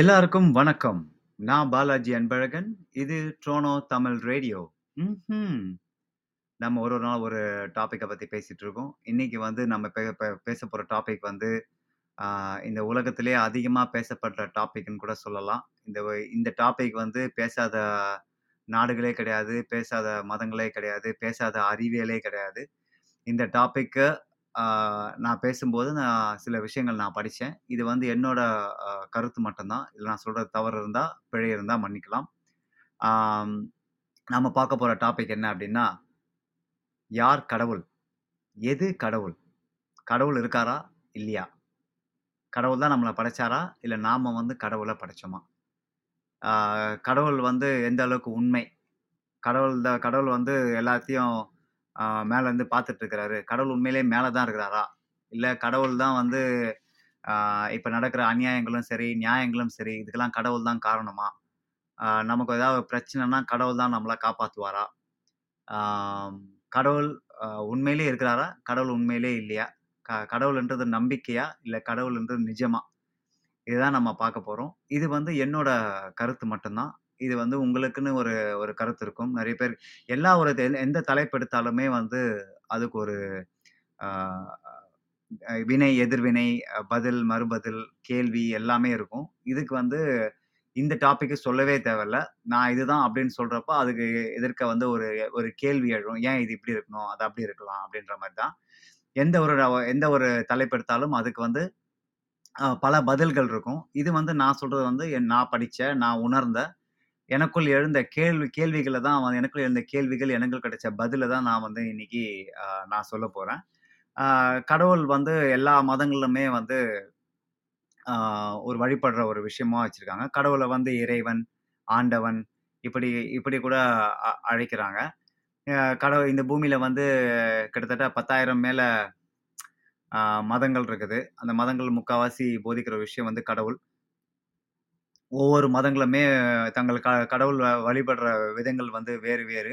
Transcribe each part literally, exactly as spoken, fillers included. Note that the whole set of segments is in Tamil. எல்லாருக்கும் வணக்கம். நான் பாலாஜி அன்பழகன். இது ட்ரோனோ தமிழ் ரேடியோ. ம்ஹும். நம்ம ஒரு ஒரு நாள் ஒரு டாப்பிக்கை பற்றி பேசிகிட்டு இருக்கோம். இன்றைக்கி வந்து நம்ம பே பே- பேச போகிற டாபிக் வந்து ஆஹ், இந்த உலகத்திலே அதிகமாக பேசப்படுற டாபிக்னு கூட சொல்லலாம். இந்த வ- இந்த டாபிக் வந்து பேசாத நாடுகளே கிடையாது, பேசாத மதங்களே கிடையாது, பேசாத அறிவியலே கிடையாது. இந்த டாப்பிக்கு நான் பேசும்போது நான் சில விஷயங்கள் நான் படித்தேன். இது வந்து என்னோட ஆஹ், கருத்து மட்டும்தான். இதில் நான் சொல்கிற தவறு இருந்தால், பிழை இருந்தால் மன்னிக்கலாம். ஆம், நாம பார்க்க போகிற டாபிக் என்ன அப்படின்னா, யார் கடவுள், எது கடவுள், கடவுள் இருக்காரா இல்லையா, கடவுள் தான் நம்மளை படைச்சாரா இல்லை நாம் வந்து கடவுளை படைச்சோமா, ஆஹ், கடவுள் வந்து எந்த அளவுக்கு உண்மை, கடவுள் த கடவுள் வந்து எல்லாத்தையும் ஆஹ், மேலேருந்து பார்த்துட்டு இருக்கிறாரு, கடவுள் உண்மையிலே மேலே தான் இருக்கிறாரா இல்லை கடவுள் தான் வந்து இப்போ நடக்கிற அநியாயங்களும் சரி நியாயங்களும் சரி இதுக்கெல்லாம் கடவுள் தான் காரணமா, ஆஹ், நமக்கு ஏதாவது ஒரு பிரச்சனைனா கடவுள் தான் நம்மளை காப்பாற்றுவாரா, ஆம், கடவுள் ஆஹ், உண்மையிலே இருக்கிறாரா கடவுள் உண்மையிலே இல்லையா, க கடவுள்ன்றது நம்பிக்கையா இல்லை கடவுள்ன்றது நிஜமா, இதுதான் நம்ம பார்க்க போகிறோம். இது வந்து என்னோட கருத்து மட்டும்தான். இது வந்து உங்களுக்குன்னு ஒரு ஒரு கருத்து இருக்கும். நிறைய பேர் எல்லா ஒரு எந்த எந்த தலைப்பெடுத்தாலுமே வந்து அதுக்கு ஒரு ஆஹ், அஹ் வினை எதிர்வினை அஹ் பதில் மறுபதில் கேள்வி எல்லாமே இருக்கும். இதுக்கு வந்து இந்த டாபிக் சொல்லவே தேவையில்ல. நான் இதுதான் அப்படின்னு சொல்றப்ப அதுக்கு எதிர்க்க வந்து ஒரு ஒரு கேள்வி எழும், ஏன் இது இப்படி இருக்கணும் அது அப்படி இருக்கலாம் அப்படின்ற மாதிரி தான். எந்த ஒரு ர- எந்த ஒரு தலைப்பெடுத்தாலும் அதுக்கு வந்து அஹ், பல பதில்கள் இருக்கும். இது வந்து நான் சொல்றது வந்து என் நான் படிச்ச நான் உணர்ந்த எனக்குள் எழுந்த கேள்வி கேள்விகளை தான் வந்து- எனக்குள் எழுந்த கேள்விகள் எனக்கு கிடைச்ச பதிலை தான் நான் வந்து இன்னைக்கு அஹ், நான் சொல்ல போறேன். அஹ், கடவுள் வந்து எல்லா மதங்களிலுமே வந்து ஆஹ் ஒரு வழிபடுற ஒரு விஷயமா வச்சிருக்காங்க. கடவுளை வந்து இறைவன் ஆண்டவன் இப்படி இப்படி கூட அ- அழைக்கிறாங்க. ஆஹ் கடவுள் இந்த பூமியில வந்து கிட்டத்தட்ட பத்தாயிரம் மேல ஆஹ் மதங்கள் இருக்குது. அந்த மதங்கள் முக்காவாசி போதிக்கிற விஷயம் வந்து கடவுள். ஒவ்வொரு மதங்களுமே தங்கள் க கடவுள் வ- வழிபடுற விதங்கள் வந்து வேறு வேறு.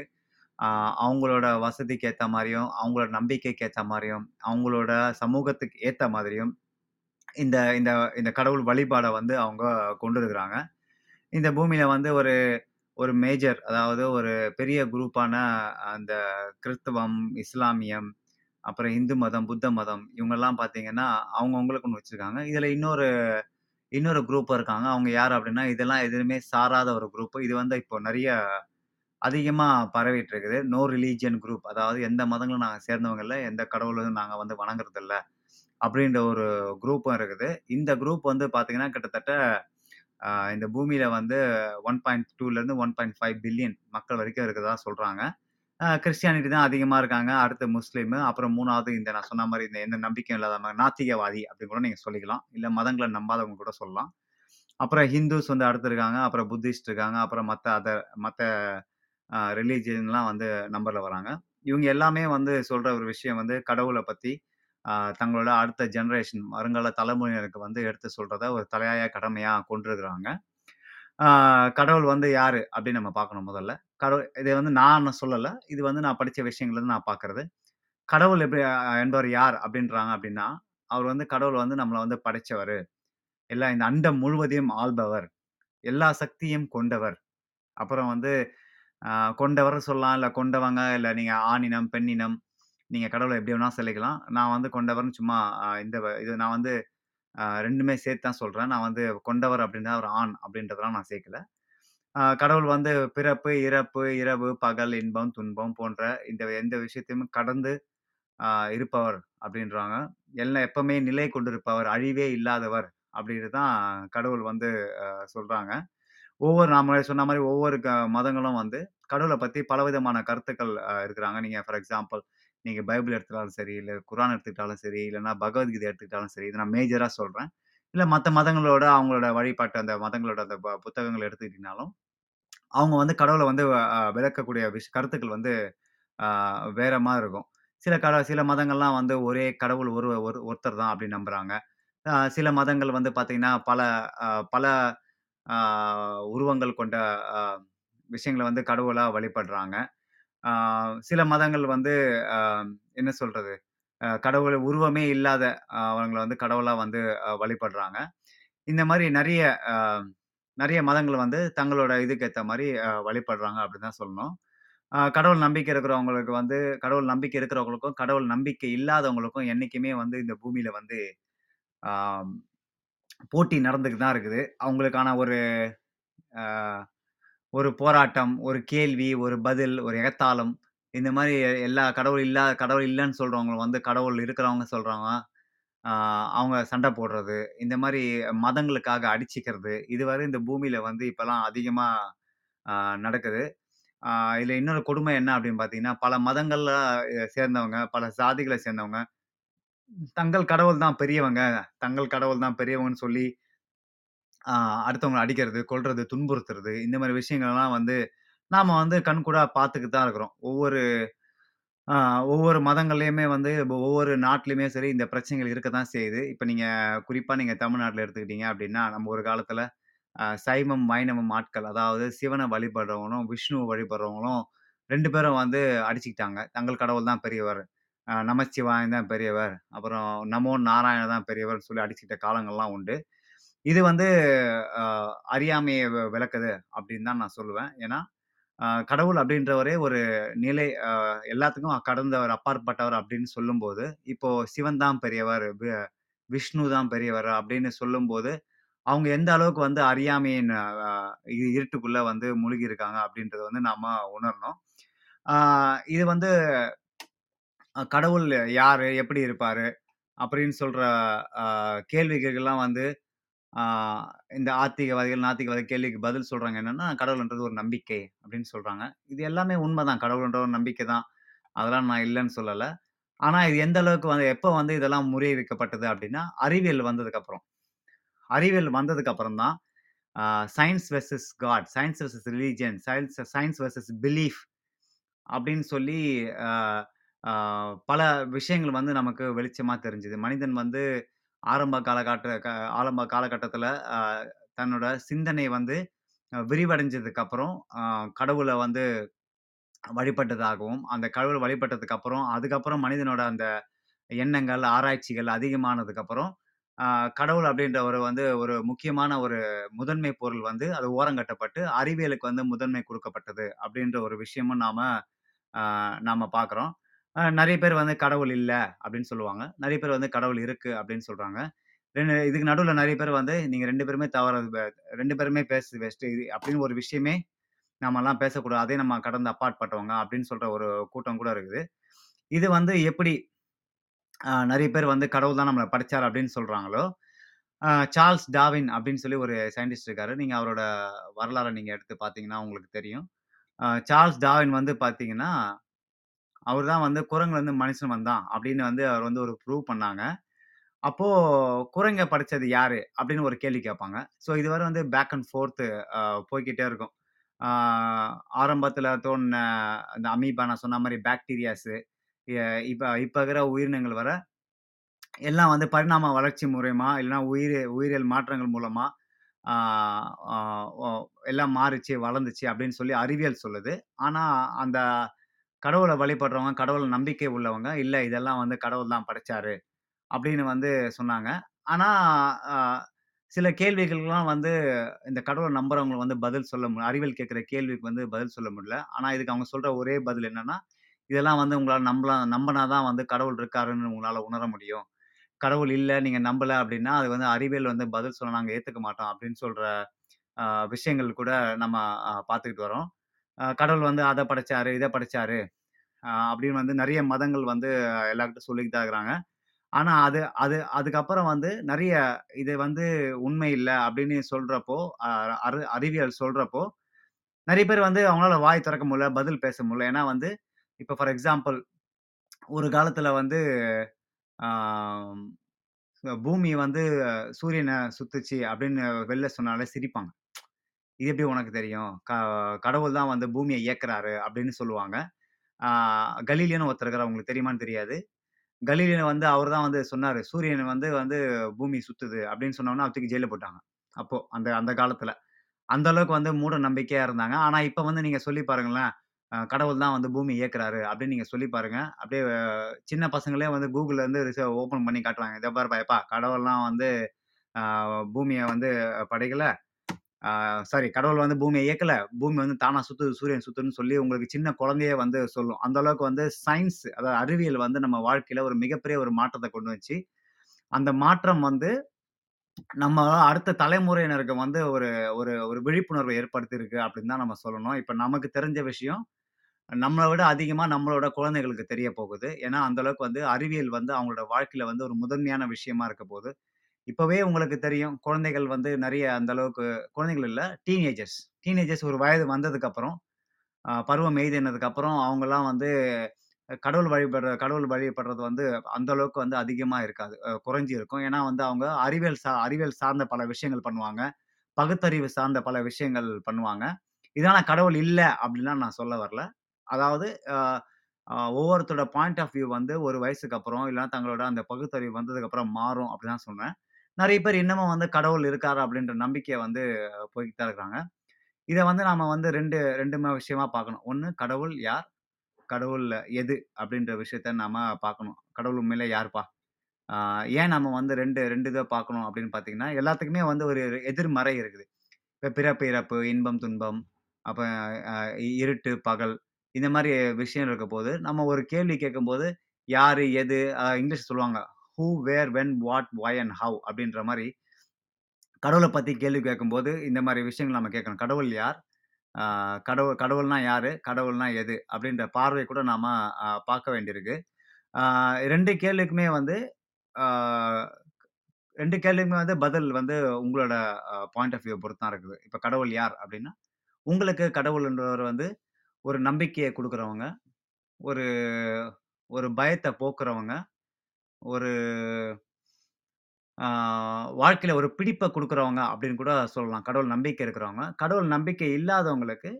ஆஹ் அவங்களோட வசதிக்கு ஏற்ற மாதிரியும் அவங்களோட நம்பிக்கைக்கு ஏற்ற மாதிரியும் அவங்களோட சமூகத்துக்கு ஏற்ற மாதிரியும் இந்த இந்த இந்த கடவுள் வழிபாடை வந்து அவங்க கொண்டு இருக்கிறாங்க. இந்த பூமியில வந்து ஒரு ஒரு மேஜர் அதாவது ஒரு பெரிய குரூப்பான அந்த கிறிஸ்தவம் இஸ்லாமியம் அப்புறம் இந்து மதம் புத்த மதம் இவங்கெல்லாம் பார்த்தீங்கன்னா அவங்கவுங்களுக்குன்னு வச்சுருக்காங்க. இதில் இன்னொரு இன்னொரு குரூப் இருக்காங்க. அவங்க யார் அப்படின்னா இதெல்லாம் எதுவுமே சாராத ஒரு குரூப். இது வந்து இப்போ நிறைய அதிகமாக பரவிட்டு இருக்குது. நோ ரிலீஜியன் குரூப், அதாவது எந்த மதங்களும் நாங்கள் சேர்ந்தவங்க இல்லை, எந்த கடவுளும் நாங்கள் வந்து வணங்குறது இல்ல அப்படின்ற ஒரு குரூப்பும் இருக்குது. இந்த குரூப் வந்து பார்த்தீங்கன்னா கிட்டத்தட்ட ஆஹ் இந்த பூமியில வந்து ஒன் பாயிண்ட் டூலேருந்து ஒன் பாயிண்ட் ஃபைவ் பில்லியன் மக்கள் வரைக்கும் இருக்கிறதா சொல்றாங்க. கிறிஸ்டியானிட்டி தான் அதிகமாக இருக்காங்க, அடுத்து முஸ்லீமு, அப்புறம் மூணாவது இந்த நான் சொன்ன மாதிரி இந்த எந்த நம்பிக்கையும் இல்லாத ம- நாத்திகவாதி அப்படின்னு கூட நீங்கள் சொல்லிக்கலாம், இல்லை மதங்களை நம்பாதவங்க கூட சொல்லலாம். அப்புறம் ஹிந்துஸ் வந்து அடுத்து இருக்காங்க, அப்புறம் புத்திஸ்ட் இருக்காங்க, அப்புறம் மற்ற அதர் மற்ற ரிலீஜியன்லாம் வந்து நம்பரில் வராங்க. இவங்க எல்லாமே வந்து சொல்கிற ஒரு விஷயம் வந்து கடவுளை பற்றி தங்களோட அடுத்த ஜெனரேஷன் வருங்கால தலைமுறையினருக்கு வந்து எடுத்து சொல்கிறத ஒரு தலையாய கடமையாக கொண்டிருக்கிறாங்க. ஆஹ் கடவுள் வந்து யாரு அப்படின்னு நம்ம பார்க்கணும். முதல்ல கடவுள் இதை வந்து நான் சொல்லலை, இது வந்து நான் படித்த விஷயங்கள் இருந்து நான் பார்க்கறது. கடவுள் எப்படி ஆஹ் என்பவர் யார் அப்படின்றாங்க அப்படின்னா, அவர் வந்து கடவுள் வந்து நம்மளை வந்து படைச்சவர், எல்லா இந்த அண்டம் முழுவதையும் ஆள்பவர், எல்லா சக்தியும் கொண்டவர், அப்புறம் வந்து ஆஹ் கொண்டவர் சொல்லலாம், இல்லை கொண்டவங்க, இல்லை நீங்கள் ஆணினம் பெண்ணினம் நீங்கள் கடவுளை எப்படி வேணால் சொல்லிக்கலாம். நான் வந்து கொண்டவர்னு சும்மா ஆஹ் இந்த வ- இது நான் வந்து ஆஹ் ரெண்டுமே சேர்த்து தான் சொல்கிறேன். நான் வந்து கொண்டவர் அப்படின்னா ஒரு ஆண் அப்படின்றதெல்லாம் நான் சேர்க்கல. ஆஹ் கடவுள் வந்து பிறப்பு இறப்பு இரவு பகல் இன்பம் துன்பம் போன்ற இந்த எந்த விஷயத்தையும் கடந்து ஆஹ் இருப்பவர் அப்படின்றாங்க. எல்லாம் எப்பவுமே நிலை கொண்டிருப்பவர், அழிவே இல்லாதவர் அப்படின்னு தான் கடவுள் வந்து ஆஹ் சொல்றாங்க. ஒவ்வொரு நாம சொன்ன மாதிரி ஒவ்வொரு க- மதங்களும் வந்து கடவுளை பத்தி பலவிதமான கருத்துக்கள் ஆஹ் இருக்கிறாங்க. நீங்க ஃபார் எக்ஸாம்பிள் நீங்க பைபிள் எடுத்துட்டாலும் சரி, இல்லை குரான் எடுத்துக்கிட்டாலும் சரி, இல்லைன்னா பகவத்கீதை எடுத்துக்கிட்டாலும் சரி, இது நான் மேஜரா சொல்றேன். இல்லை மற்ற மதங்களோட அவங்களோட வழிபாட்டு அந்த மதங்களோட அந்த ப- புத்தகங்கள் எடுத்துக்கிட்டீங்கனாலும் அவங்க வந்து கடவுளை வந்து அஹ், விளக்கக்கூடிய விஷ் கருத்துக்கள் வந்து அஹ், வேற மாதிரி இருக்கும். சில கட சில மதங்கள்லாம் வந்து ஒரே கடவுள் ஒரு ஒரு ஒருத்தர் தான் அப்படி நம்புறாங்க. அஹ், சில மதங்கள் வந்து பார்த்தீங்கன்னா பல அஹ், பல அஹ், உருவங்கள் கொண்ட அஹ், விஷயங்களை வந்து கடவுளாக வழிபடுறாங்க. அஹ், சில மதங்கள் வந்து அஹ், என்ன சொல்றது அஹ், கடவுள் உருவமே இல்லாத அஹ், அவங்கள வந்து கடவுளாக வந்து அஹ், வழிபடுறாங்க. இந்த மாதிரி நிறைய அஹ், நிறைய மதங்கள் வந்து தங்களோட இதுக்கேற்ற மாதிரி அஹ், வழிபடுறாங்க அப்படின்னு தான் சொல்லணும். ஆஹ் கடவுள் நம்பிக்கை இருக்கிறவங்களுக்கு வந்து கடவுள் நம்பிக்கை இருக்கிறவங்களுக்கும் கடவுள் நம்பிக்கை இல்லாதவங்களுக்கும் என்னைக்குமே வந்து இந்த பூமியில வந்து ஆஹ் போட்டி நடந்துக்கிட்டு தான் இருக்குது. அவங்களுக்கான ஒரு ஆஹ் ஒரு போராட்டம், ஒரு கேள்வி, ஒரு பதில், ஒரு எகத்தாளம், இந்த மாதிரி எல்லா கடவுள் இல்லா கடவுள் இல்லைன்னு சொல்றவங்க வந்து கடவுள் இருக்கிறவங்க சொல்றாங்க, ஆஹ் அவங்க சண்டை போடுறது, இந்த மாதிரி மதங்களுக்காக அடிச்சுக்கிறது இதுவரை இந்த பூமியில வந்து இப்பெல்லாம் அதிகமா ஆஹ் நடக்குது. ஆஹ் இதுல இன்னொரு கொடுமை என்ன அப்படின்னு பாத்தீங்கன்னா, பல மதங்கள்ல அஹ், சேர்ந்தவங்க, பல சாதிகளை சேர்ந்தவங்க தங்கள் கடவுள் தான் பெரியவங்க, தங்கள் கடவுள் தான் பெரியவங்கன்னு சொல்லி ஆஹ் அடுத்தவங்களை அடிக்கிறது, கொல்றது, துன்புறுத்துறது, இந்த மாதிரி விஷயங்கள்லாம் வந்து நாம வந்து கண்கூடா பார்த்துக்கிட்டு தான் இருக்கிறோம். ஒவ்வொரு ஆஹ் ஒவ்வொரு மதங்கள்லயுமே வந்து இப்ப ஒவ்வொரு நாட்டிலுமே சரி இந்த பிரச்சனைகள் இருக்க தான் செய்யுது. இப்போ நீங்க குறிப்பா நீங்க தமிழ்நாட்டில் எடுத்துக்கிட்டீங்க அப்படின்னா, நம்ம ஒரு காலத்துல ஆஹ் சைவம் வைணவம் ஆட்கள், அதாவது சிவனை வழிபடுறவங்களும் விஷ்ணுவை வழிபடுறவங்களும் ரெண்டு பேரும் வந்து அடிச்சுக்கிட்டாங்க. தங்கள் கடவுள் தான் பெரியவர், ஆஹ் நமச்சிவாயன் தான் பெரியவர், அப்புறம் நமோ நாராயண தான் பெரியவர்னு சொல்லி அடிச்சுக்கிட்ட காலங்கள்லாம் உண்டு. இது வந்து ஆஹ் அறியாமையை வி- விளக்குது அப்படின்னு தான் நான் சொல்லுவேன். ஏன்னா ஆஹ் கடவுள் அப்படின்றவரே ஒரு நிலை, ஆஹ் எல்லாத்துக்கும் கடந்தவர், அப்பாற்பட்டவர் அப்படின்னு சொல்லும்போது, இப்போ சிவன் தான் பெரியவர், வி- விஷ்ணு தான் பெரியவர் அப்படின்னு சொல்லும்போது அவங்க எந்த அளவுக்கு வந்து அறியாமையின் ஆஹ் இ- இருட்டுக்குள்ள வந்து மூழ்கி இருக்காங்க அப்படின்றது வந்து நாம உணரணும். ஆஹ் இது வந்து அஹ் கடவுள் யாரு, எப்படி இருப்பாரு அப்படின்னு சொல்ற ஆஹ் கேள்விகள்லாம் வந்து ஆஹ் இந்த ஆத்திகவாதிகள் நாத்திகவாதி கேள்விக்கு பதில் சொல்றாங்க என்னன்னா, கடவுள்ன்றது ஒரு நம்பிக்கை அப்படின்னு சொல்றாங்க. இது எல்லாமே உண்மைதான், கடவுள்ன்ற ஒரு நம்பிக்கை தான், அதெல்லாம் நான் இல்லைன்னு சொல்லலை. ஆனா இது எந்த அளவுக்கு வந்து எப்போ வந்து இதெல்லாம் முறியடிக்கப்பட்டது அப்படின்னா, அறிவியல் வந்ததுக்கு அப்புறம். அறிவியல் வந்ததுக்கு அப்புறம் தான் science versus God, science versus religion, science science versus belief அப்படின்னு சொல்லி ஆஹ் ஆஹ் பல விஷயங்கள் வந்து நமக்கு வெளிச்சமா தெரிஞ்சுது. மனிதன் வந்து ஆரம்ப காலகட்ட க- ஆரம்ப காலகட்டத்துல ஆஹ் தன்னோட சிந்தனை வந்து அஹ் விரிவடைஞ்சதுக்கு அப்புறம் ஆஹ் கடவுளை வந்து வழிபட்டதாகவும், அந்த கடவுளை வழிபட்டதுக்கு அப்புறம் அதுக்கப்புறம் மனிதனோட அந்த எண்ணங்கள் ஆராய்ச்சிகள் அதிகமானதுக்கு அப்புறம் ஆஹ் கடவுள் அப்படின்றவர் வந்து ஒரு முக்கியமான ஒரு முதன்மை பொருள் வந்து அது ஓரங்கட்டப்பட்டு அறிவியலுக்கு வந்து முதன்மை கொடுக்கப்பட்டது அப்படின்ற ஒரு விஷயமும் நாம ஆஹ் நாம பார்க்குறோம். நிறைய பேர் வந்து கடவுள் இல்லை அப்படின்னு சொல்லுவாங்க, நிறைய பேர் வந்து கடவுள் இருக்கு அப்படின்னு சொல்றாங்க. ரெண்டு இதுக்கு நடுவில் நிறைய பேர் வந்து நீங்க ரெண்டு பேருமே தவறது, பே- ரெண்டு பேருமே பேசுது பெஸ்ட், இது அப்படின்னு ஒரு விஷயமே நாமெல்லாம் பேசக்கூடாது, அதே நம்ம கடந்து அப்பாற்பட்டவங்க அப்படின்னு சொல்ற ஒரு கூட்டம் கூட இருக்குது. இது வந்து எப்படி ஆஹ் நிறைய பேர் வந்து கடவுள் தான் நம்மளை படிச்சார் அப்படின்னு சொல்றாங்களோ, ஆஹ் சார்ல்ஸ் டார்வின் அப்படின்னு சொல்லி ஒரு சயின்டிஸ்ட் இருக்காரு. நீங்க அவரோட வரலாறை நீங்க எடுத்து பார்த்தீங்கன்னா உங்களுக்கு தெரியும். ஆஹ் சார்ல்ஸ் டார்வின் வந்து பார்த்தீங்கன்னா அவர் தான் வந்து குரங்கு வந்து மனுஷன் வந்தான் அப்படின்னு வந்து அவர் வந்து ஒரு ப்ரூவ் பண்ணாங்க. அப்போ குரங்க படிச்சது யாரு அப்படின்னு ஒரு கேள்வி கேட்பாங்க. ஸோ இதுவரை வந்து பேக் அண்ட் ஃபோர்த்து போய்கிட்டே இருக்கும். ஆஹ் ஆரம்பத்துல தோணுன அந்த அமீபா, நான் சொன்ன மாதிரி பாக்டீரியாஸு, இப்போ இப்போ இருக்கிற உயிரினங்கள் வர எல்லாம் வந்து பரிணாம வளர்ச்சி முறையமா இல்லைன்னா உயிர் உயிரியல் மாற்றங்கள் மூலமா ஆஹ் ஆஹ் ஓ- எல்லாம் மாறிச்சு, வளர்ந்துச்சு அப்படின்னு சொல்லி அறிவியல் சொல்லுது. ஆனா அந்த கடவுளை வழிபடுறவங்க, கடவுள் நம்பிக்கை உள்ளவங்க, இல்லை இதெல்லாம் வந்து கடவுள் தான் படைச்சாரு அப்படின்னு வந்து சொன்னாங்க. ஆனா ஆஹ் சில கேள்விகள்லாம் வந்து இந்த கடவுளை நம்புறவங்க வந்து பதில் சொல்ல முடியல, அறிவியல் கேட்குற கேள்விக்கு வந்து பதில் சொல்ல முடியல. ஆனா இதுக்கு அவங்க சொல்ற ஒரே பதில் என்னன்னா, இதெல்லாம் வந்து உங்களால் நம்பலாம், நம்பினாதான் வந்து கடவுள் இருக்காருன்னு உங்களால உணர முடியும். கடவுள் இல்லை நீங்க நம்பல அப்படின்னா அது வந்து அறிவியல் வந்து பதில் சொல்ல நாங்கள் ஏத்துக்க மாட்டோம் அப்படின்னு சொல்ற ஆஹ் விஷயங்கள் கூட நம்ம ஆஹ் பார்த்துக்கிட்டு வரோம். ஆஹ் கடவுள் வந்து அதை படைச்சாரு, இதை படைச்சாரு ஆஹ் அப்படின்னு வந்து நிறைய மதங்கள் வந்து ஆஹ் எல்லார்கிட்ட சொல்லிக்கிட்டு தான் இருக்கிறாங்க. ஆனா அது அது அதுக்கப்புறம் வந்து நிறைய இது வந்து உண்மை இல்லை அப்படின்னு சொல்றப்போ ஆஹ் அறி- அறிவியல் சொல்றப்போ நிறைய பேர் வந்து அவங்களால வாய் திறக்க முடியல, பதில் பேச முடியல. ஏன்னா வந்து இப்போ ஃபார் எக்ஸாம்பிள் ஒரு காலத்துல வந்து ஆஹ் இந்த பூமி வந்து அஹ், சூரியனை சுத்துச்சு அப்படின்னு வெளில சொன்னாலே சிரிப்பாங்க. இது எப்படி உனக்கு தெரியும், க கடவுள் தான் வந்து பூமியை இயக்குறாரு அப்படின்னு சொல்லுவாங்க. ஆஹ் கலீலியன் ஒருத்தர் இருக்காரு, அவங்களுக்கு தெரியுமான்னு தெரியாது. கலீலியன் வந்து அவர் தான் வந்து சொன்னாரு சூரியன் வந்து வந்து பூமி சுத்துது அப்படின்னு சொன்னோன்னா அவத்துக்கு ஜெயில போட்டாங்க. அப்போ அந்த அந்த காலத்துல அந்த அளவுக்கு வந்து மூட நம்பிக்கையா இருந்தாங்க. ஆனா இப்ப வந்து நீங்க சொல்லி பாருங்களேன், அஹ் கடவுள் தான் வந்து பூமி இயக்குறாரு அப்படின்னு நீங்க சொல்லி பாருங்க, அப்படியே அஹ் சின்ன பசங்களே வந்து கூகுள்ல இருந்து ஓபன் பண்ணி காட்டுவாங்க, இதை பாரு பயப்பா கடவுள்லாம் வந்து பூமியை வந்து படைக்கலை, சாரி கடவுள் வந்து பூமியை இயக்கலை, பூமி வந்து தானா சுத்து சூரியன் சுத்துன்னு சொல்லி உங்களுக்கு சின்ன குழந்தையே வந்து சொல்லும். அந்த அளவுக்கு வந்து சயின்ஸ், அதாவது அறிவியல் வந்து நம்ம வாழ்க்கையில ஒரு மிகப்பெரிய ஒரு மாற்றத்தை கொண்டு வச்சு, அந்த மாற்றம் வந்து நம்ம அடுத்த தலைமுறையினருக்கு வந்து ஒரு ஒரு ஒரு விழிப்புணர்வை ஏற்படுத்தியிருக்கு அப்படின்னு தான் நம்ம சொல்லணும். இப்போ நமக்கு தெரிஞ்ச விஷயம் நம்மளை விட அதிகமாக நம்மளோட குழந்தைகளுக்கு தெரிய போகுது. ஏன்னா அந்த அளவுக்கு வந்து அறிவியல் வந்து அவங்களோட வாழ்க்கையில வந்து ஒரு முதன்மையான விஷயமா இருக்க போகுது. இப்போவே உங்களுக்கு தெரியும், குழந்தைகள் வந்து நிறைய அந்த அளவுக்கு குழந்தைகள் இல்லை, டீனேஜர்ஸ் டீனேஜர்ஸ் ஒரு வயது வந்ததுக்கப்புறம், ஆஹ், பருவம் எய்தினதுக்கப்புறம் அவங்கெல்லாம் வந்து கடவுள் வழிபடுற கடவுள் வழிபடுறது வந்து அந்த அளவுக்கு வந்து அதிகமாக இருக்காது, அஹ் குறைஞ்சி இருக்கும். ஏன்னா வந்து அவங்க அறிவியல் சா அறிவியல் சார்ந்த பல விஷயங்கள் பண்ணுவாங்க, பகுத்தறிவு சார்ந்த பல விஷயங்கள் பண்ணுவாங்க. இதனால் கடவுள் இல்லை அப்படின்லாம் நான் சொல்ல வரல. அதாவது ஆஹ், ஆஹ், ஒவ்வொருத்தரோட பாயிண்ட் ஆஃப் வியூ வந்து ஒரு வயசுக்கு அப்புறம் இல்லைன்னா தங்களோட அந்த பகுத்தறிவு வந்ததுக்கப்புறம் மாறும் அப்படி தான் சொன்னேன். நிறைய பேர் இன்னமும் வந்து கடவுள் இருக்காரு அப்படின்ற நம்பிக்கையை வந்து போய்கிட்டு தான் இருக்கிறாங்க. இதை வந்து நாம வந்து ரெண்டு ரெண்டுமே விஷயமா பார்க்கணும். ஒன்று, கடவுள் யார், கடவுள் எது அப்படின்ற விஷயத்த நாம பார்க்கணும். கடவுள் உண்மையில யாருப்பா? ஆஹ், ஏன் நம்ம வந்து ரெண்டு ரெண்டு இதை பார்க்கணும் அப்படின்னு பார்த்தீங்கன்னா, எல்லாத்துக்குமே வந்து ஒரு எதிர்மறை இருக்குது. இப்போ பிறப்பு இறப்பு, இன்பம் துன்பம், அப்போ இருட்டு பகல், இந்த மாதிரி விஷயம் இருக்க போது நம்ம ஒரு கேள்வி கேட்கும்போது யாரு எது, ஆஹ், இங்கிலீஷ் சொல்லுவாங்க who where when what why and how அப்படின்ற மாதிரி கடவுளை பற்றி கேள்வி கேட்கும்போது இந்த மாதிரி விஷயங்கள் நம்ம கேட்கணும். கடவுள் யார், ஆஹ், கடவுள் கடவுள்னா யாரு, கடவுள்னா எது அப்படின்ற பார்வை கூட நாம ஆஹ், பார்க்க வேண்டியிருக்கு. ஆஹ், ரெண்டு கேள்விக்குமே வந்து ஆஹ், ரெண்டு கேள்விக்குமே வந்து பதில் வந்து உங்களோட பாயிண்ட் ஆஃப் வியூ பொறுத்து தான் இருக்குது. இப்போ கடவுள் யார் அப்படின்னா, உங்களுக்கு கடவுள்ன்றவர் வந்து ஒரு நம்பிக்கையை கொடுக்குறவங்க, ஒரு ஒரு பயத்தை போக்குறவங்க, ஒரு ஆஹ், வாழ்க்கையில ஒரு பிடிப்பை கொடுக்குறவங்க அப்படின்னு கூட சொல்லலாம். கடவுள் நம்பிக்கை இருக்கிறவங்க. கடவுள் நம்பிக்கை இல்லாதவங்களுக்கு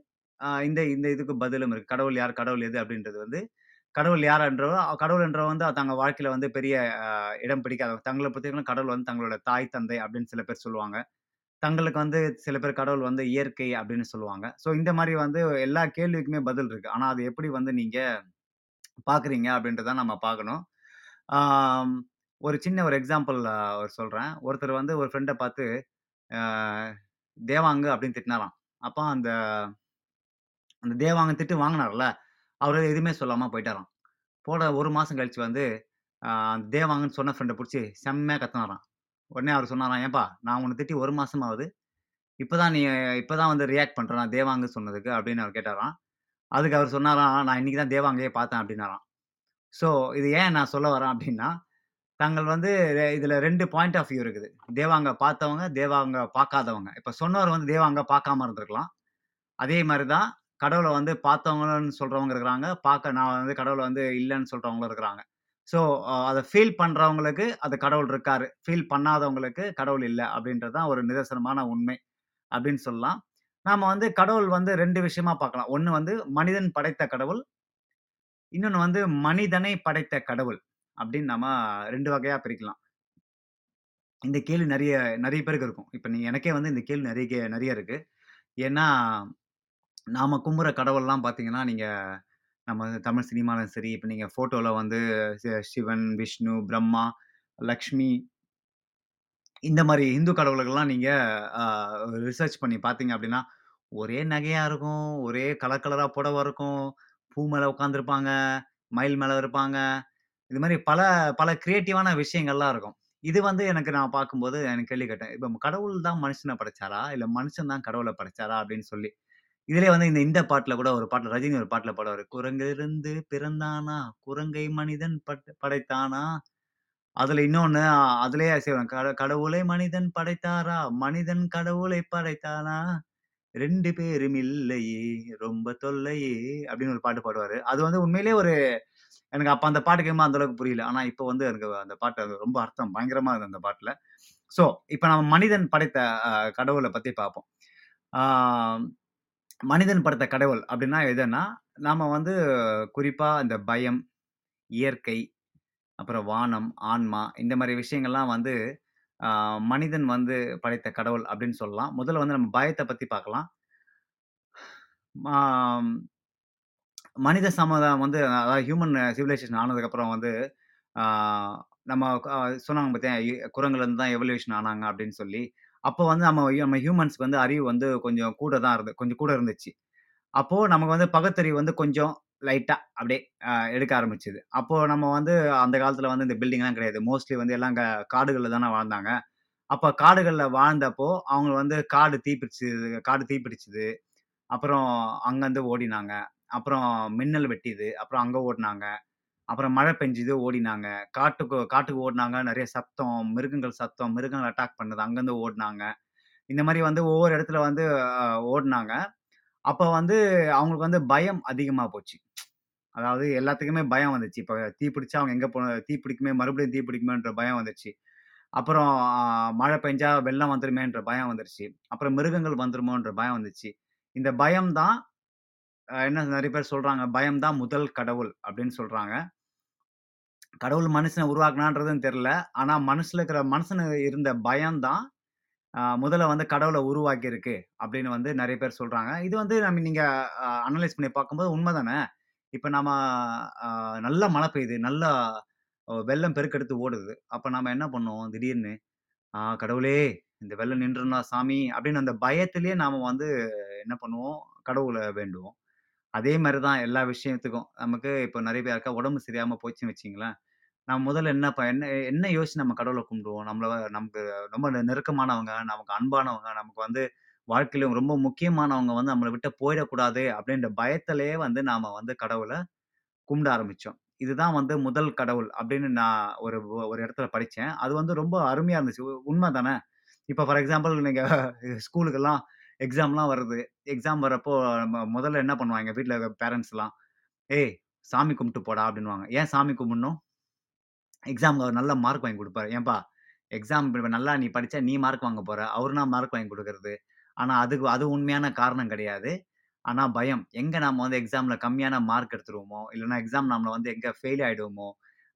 ஆஹ், இந்த இந்த இதுக்கு பதிலும் இருக்கு. கடவுள் யார் கடவுள் எது அப்படின்றது வந்து, கடவுள் யார் என்றவ கடவுள் என்றவங்க வந்து தங்க வாழ்க்கையில வந்து பெரிய ஆஹ், இடம் பிடிக்காதவங்க. தங்களை பத்தி கடவுள் வந்து தங்களோட தாய் தந்தை அப்படின்னு சில பேர் சொல்லுவாங்க. தங்களுக்கு வந்து சில பேர் கடவுள் வந்து இயற்கை அப்படின்னு சொல்லுவாங்க. ஸோ இந்த மாதிரி வந்து எல்லா கேள்விக்குமே பதில் இருக்கு. ஆனா அது எப்படி வந்து நீங்க பாக்குறீங்க அப்படின்றத நம்ம பார்க்கணும். ஆம், ஒரு சின்ன ஒரு எக்ஸாம்பிள் ஒரு சொல்றேன். ஒருத்தர் வந்து ஒரு ஃப்ரெண்டை பார்த்து ஆஹ், தேவாங்கு அப்படின்னு திட்டினாராம். அப்போ அந்த அந்த தேவாங்க திட்டு வாங்கினார்ல, அவர் எதுவுமே சொல்லாம போயிட்டாராம். போட ஒரு மாசம் கழிச்சு வந்து ஆஹ், அந்த தேவாங்கன்னு சொன்ன ஃப்ரெண்டை பிடிச்சி செம்மையா கத்துனாராம். உடனே அவர் சொன்னாராம், ஏன்பா நான் உன்னை திட்டி ஒரு மாசம் ஆகுது, இப்பதான் நீ இப்பதான் வந்து ரியாக்ட் பண்ற நான் தேவாங்கு சொன்னதுக்கு அப்படின்னு அவர் கேட்டாராம். அதுக்கு அவர் சொன்னாராம், நான் இன்னைக்கு தான் தேவாங்கையே பார்த்தேன் அப்படின்னாராம். ஸோ இது ஏன் நான் சொல்ல வரேன் அப்படின்னா, தாங்கள் வந்து ரெ- இதுல ரெண்டு பாயிண்ட் ஆஃப் வியூ இருக்குது. தேவாங்க பார்த்தவங்க, தேவாங்க பார்க்காதவங்க. இப்ப சொன்னவர் வந்து தேவாங்க பார்க்காம இருந்திருக்கலாம். அதே மாதிரி தான் கடவுளை வந்து பார்த்தவங்கன்னு சொல்றவங்க இருக்கிறாங்க, பார்க்க நான் வந்து கடவுளை வந்து இல்லைன்னு சொல்றவங்களும் இருக்கிறாங்க. ஸோ அதை ஃபீல் பண்றவங்களுக்கு அது கடவுள் இருக்காரு, ஃபீல் பண்ணாதவங்களுக்கு கடவுள் இல்லை அப்படின்றது தான் ஒரு நிதர்சனமான உண்மை அப்படின்னு சொல்லலாம். நாம வந்து கடவுள் வந்து ரெண்டு விஷயமா பார்க்கலாம். ஒன்று வந்து மனிதன் படைத்த கடவுள், இன்னொன்று வந்து மனிதனை படைத்த கடவுள் அப்படின்னு நம்ம ரெண்டு வகையா பிரிக்கலாம். இந்த கேள்வி நிறைய நிறைய பேருக்கு இருக்கும். இப்போ நீ எனக்கே வந்து இந்த கேள்வி நிறைய கே- நிறைய இருக்கு. ஏன்னா நாம கும்புற கடவுள்லாம் பார்த்தீங்கன்னா, நீங்க நம்ம தமிழ் சினிமாலும் சரி, இப்போ நீங்க போட்டோல வந்து சி- சிவன், விஷ்ணு, பிரம்மா, லக்ஷ்மி, இந்த மாதிரி இந்து கடவுளுக்கெல்லாம் நீங்க ரிசர்ச் பண்ணி பார்த்தீங்க அப்படின்னா ஒரே நகையா இருக்கும், ஒரே கலர் கலரா புடவை இருக்கும், பூ மேல உட்காந்துருப்பாங்க, மயில் மேல இருப்பாங்க, இது மாதிரி பல பல கிரியேட்டிவான விஷயங்கள்லாம் இருக்கும். இது வந்து எனக்கு நான் பார்க்கும்போது எனக்கு கேள்வி கேட்டேன், இப்போ கடவுள் தான் மனுஷனை படைச்சாரா இல்லை மனுஷன் தான் கடவுளை படைச்சாரா அப்படின்னு சொல்லி. இதுலயே வந்து இந்த இந்த பாட்டுல கூட ஒரு பாட்டுல ரஜினி ஒரு பாட்டுல பாடுவாரு, குரங்கிலிருந்து பிறந்தானா குரங்கை மனிதன் பட்- படைத்தானா. அதுல இன்னொன்னு அஹ், அதுலயே செய்வாங்க, "கட- கடவுளை மனிதன் படைத்தாரா மனிதன் கடவுளை படைத்தானா ரெண்டு பேரும் இல்லையே ரொம்ப தொல்லையே" அப்படின்னு ஒரு பாட்டு பாடுவாரு. அது வந்து உண்மையிலேயே ஒரு எனக்கு அப்ப அந்த பாட்டு கேட்கும்போது அந்த அளவுக்கு புரியல. ஆனா இப்போ வந்து எனக்கு அந்த பாட்டு அது ரொம்ப அர்த்தம் பயங்கரமா இருந்தது அந்த பாட்டுல. ஸோ இப்போ நம்ம மனிதன் படைத்த அஹ், கடவுளை பத்தி பார்ப்போம். ஆஹ், மனிதன் படைத்த கடவுள் அப்படின்னா எதுன்னா, நாம வந்து குறிப்பா இந்த பயம், இயற்கை, அப்புறம் வானம், ஆன்மா, இந்த மாதிரி விஷயங்கள்லாம் வந்து ஆஹ், மனிதன் வந்து படைத்த கடவுள் அப்படின்னு சொல்லலாம். முதல்ல வந்து நம்ம பயத்தை பத்தி பார்க்கலாம். ஆஹ், மனித சமுதாயம் வந்து, அதாவது ஹியூமன் சிவிலைசேஷன் ஆனதுக்கு அப்புறம் வந்து நம்ம அஹ், சொன்னாங்க பார்த்தேன், குரங்குல இருந்து தான் எவல்யூஷன் ஆனாங்க அப்படின்னு சொல்லி. அப்போ வந்து நம்ம நம்ம ஹியூமன்ஸ்க்கு வந்து அறிவு வந்து கொஞ்சம் கூட தான் இருந்து கொஞ்சம் கூட இருந்துச்சு. அப்போ நமக்கு வந்து பகுத்தறிவு வந்து கொஞ்சம் லைட்டா அப்படியே அஹ், எடுக்க ஆரம்பிச்சது. அப்போ நம்ம வந்து அந்த காலத்துல வந்து இந்த பில்டிங்லாம் கிடையாது, மோஸ்ட்லி வந்து எல்லாம் க- காடுகள்ல தானே வாழ்ந்தாங்க. அப்போ காடுகளில் வாழ்ந்தப்போ அவங்க வந்து காடு தீப்பிடிச்சது, காடு தீப்பிடிச்சது, அப்புறம் அங்கேருந்து ஓடினாங்க, அப்புறம் மின்னல் வெட்டியது, அப்புறம் அங்கே ஓடினாங்க, அப்புறம் மழை பெஞ்சுது ஓடினாங்க, காட்டுக்கு காட்டுக்கு ஓடினாங்க, நிறைய சத்தம், மிருகங்கள் சத்தம், மிருகங்கள் அட்டாக் பண்ணுது, அங்கேருந்து ஓடினாங்க. இந்த மாதிரி வந்து ஒவ்வொரு இடத்துல வந்து அஹ், ஓடினாங்க. அப்போ வந்து அவங்களுக்கு வந்து பயம் அதிகமாக போச்சு. அதாவது எல்லாத்துக்குமே பயம் வந்துச்சு. இப்போ தீப்பிடிச்சா அவங்க எங்கே போ தீப்பிடிக்குமே, மறுபடியும் தீப்பிடிக்குமேன்ற பயம் வந்துருச்சு. அப்புறம் ஆஹ், மழை பெஞ்சா வெள்ளம் வந்துருமேன்ற பயம் வந்துருச்சு. அப்புறம் மிருகங்கள் வந்துருமோன்ற பயம் வந்துச்சு. இந்த பயம் தான் என்ன நிறைய பேர் சொல்றாங்க, பயம் தான் முதல் கடவுள் அப்படின்னு சொல்றாங்க. கடவுள் மனுஷனை உருவாக்குனான்றதுன்னு தெரியல, ஆனா மனுஷன் இருக்கிற மனுஷனு இருந்த பயம் தான் முதல்ல வந்து கடவுளை உருவாக்கி இருக்கு அப்படின்னு வந்து நிறைய பேர் சொல்றாங்க. இது வந்து நம்ம நீங்க அனலைஸ் பண்ணி பார்க்கும்போது உண்மைதானே. இப்ப நம்ம ஆஹ், நல்ல மழை பெய்யுது, நல்ல ஆஹ், வெள்ளம் பெருக்கெடுத்து ஓடுது. அப்ப நம்ம என்ன பண்ணுவோம், திடீர்னு ஆ கடவுளே இந்த வெள்ளம் நின்றுனா சாமி அப்படின்னு அந்த பயத்திலேயே நாம வந்து என்ன பண்ணுவோம், கடவுளை வேண்டுவோம். அதே மாதிரி தான் எல்லா விஷயத்துக்கும். நமக்கு இப்போ நிறைய பேருக்கா உடம்பு சரியாம போச்சுன்னு வச்சிங்களேன், நம்ம முதல்ல என்ன ப- என்ன என்ன யோசிச்சு நம்ம கடவுளை கும்பிடுவோம். நம்மள நமக்கு ரொம்ப நெ- நெருக்கமானவங்க, நமக்கு அன்பானவங்க, நமக்கு வந்து வாழ்க்கையிலும் ரொம்ப முக்கியமானவங்க வந்து நம்மளை விட்டு போயிடக்கூடாது அப்படின்ற பயத்திலேயே வந்து நாம வந்து கடவுளை கும்பிட ஆரம்பிச்சோம். இதுதான் வந்து முதல் கடவுள் அப்படின்னு நான் ஒரு ஒரு இடத்துல படிச்சேன். அது வந்து ரொம்ப அருமையா இருந்துச்சு. உ- உண்மைதானே. இப்போ ஃபார் எக்ஸாம்பிள் நீங்க ஸ்கூலுக்கெல்லாம் எக்ஸாம்லாம் வருது, எக்ஸாம் வரப்போ ம- முதல்ல என்ன பண்ணுவாங்க, வீட்டில் பேரண்ட்ஸ் எல்லாம் ஏய் சாமி கும்பிட்டு போடா அப்படின்வாங்க. ஏன் சாமி கும்பிடணும், எக்ஸாமுக்கு அவர் நல்ல மார்க் வாங்கி கொடுப்பாரு, ஏன்பா எக்ஸாம் நல்லா நீ படிச்சா நீ மார்க் வாங்க போற, அவருனா மார்க் வாங்கி கொடுக்கறது. ஆனா அதுக்கு அது உண்மையான காரணம் கிடையாது. ஆனா பயம், எங்க நாம வந்து எக்ஸாம்ல கம்மியான மார்க் எடுத்துருவோமோ, இல்லைன்னா எக்ஸாம் நம்மள வந்து எங்க ஃபெயில் ஆயிடுவோமோ,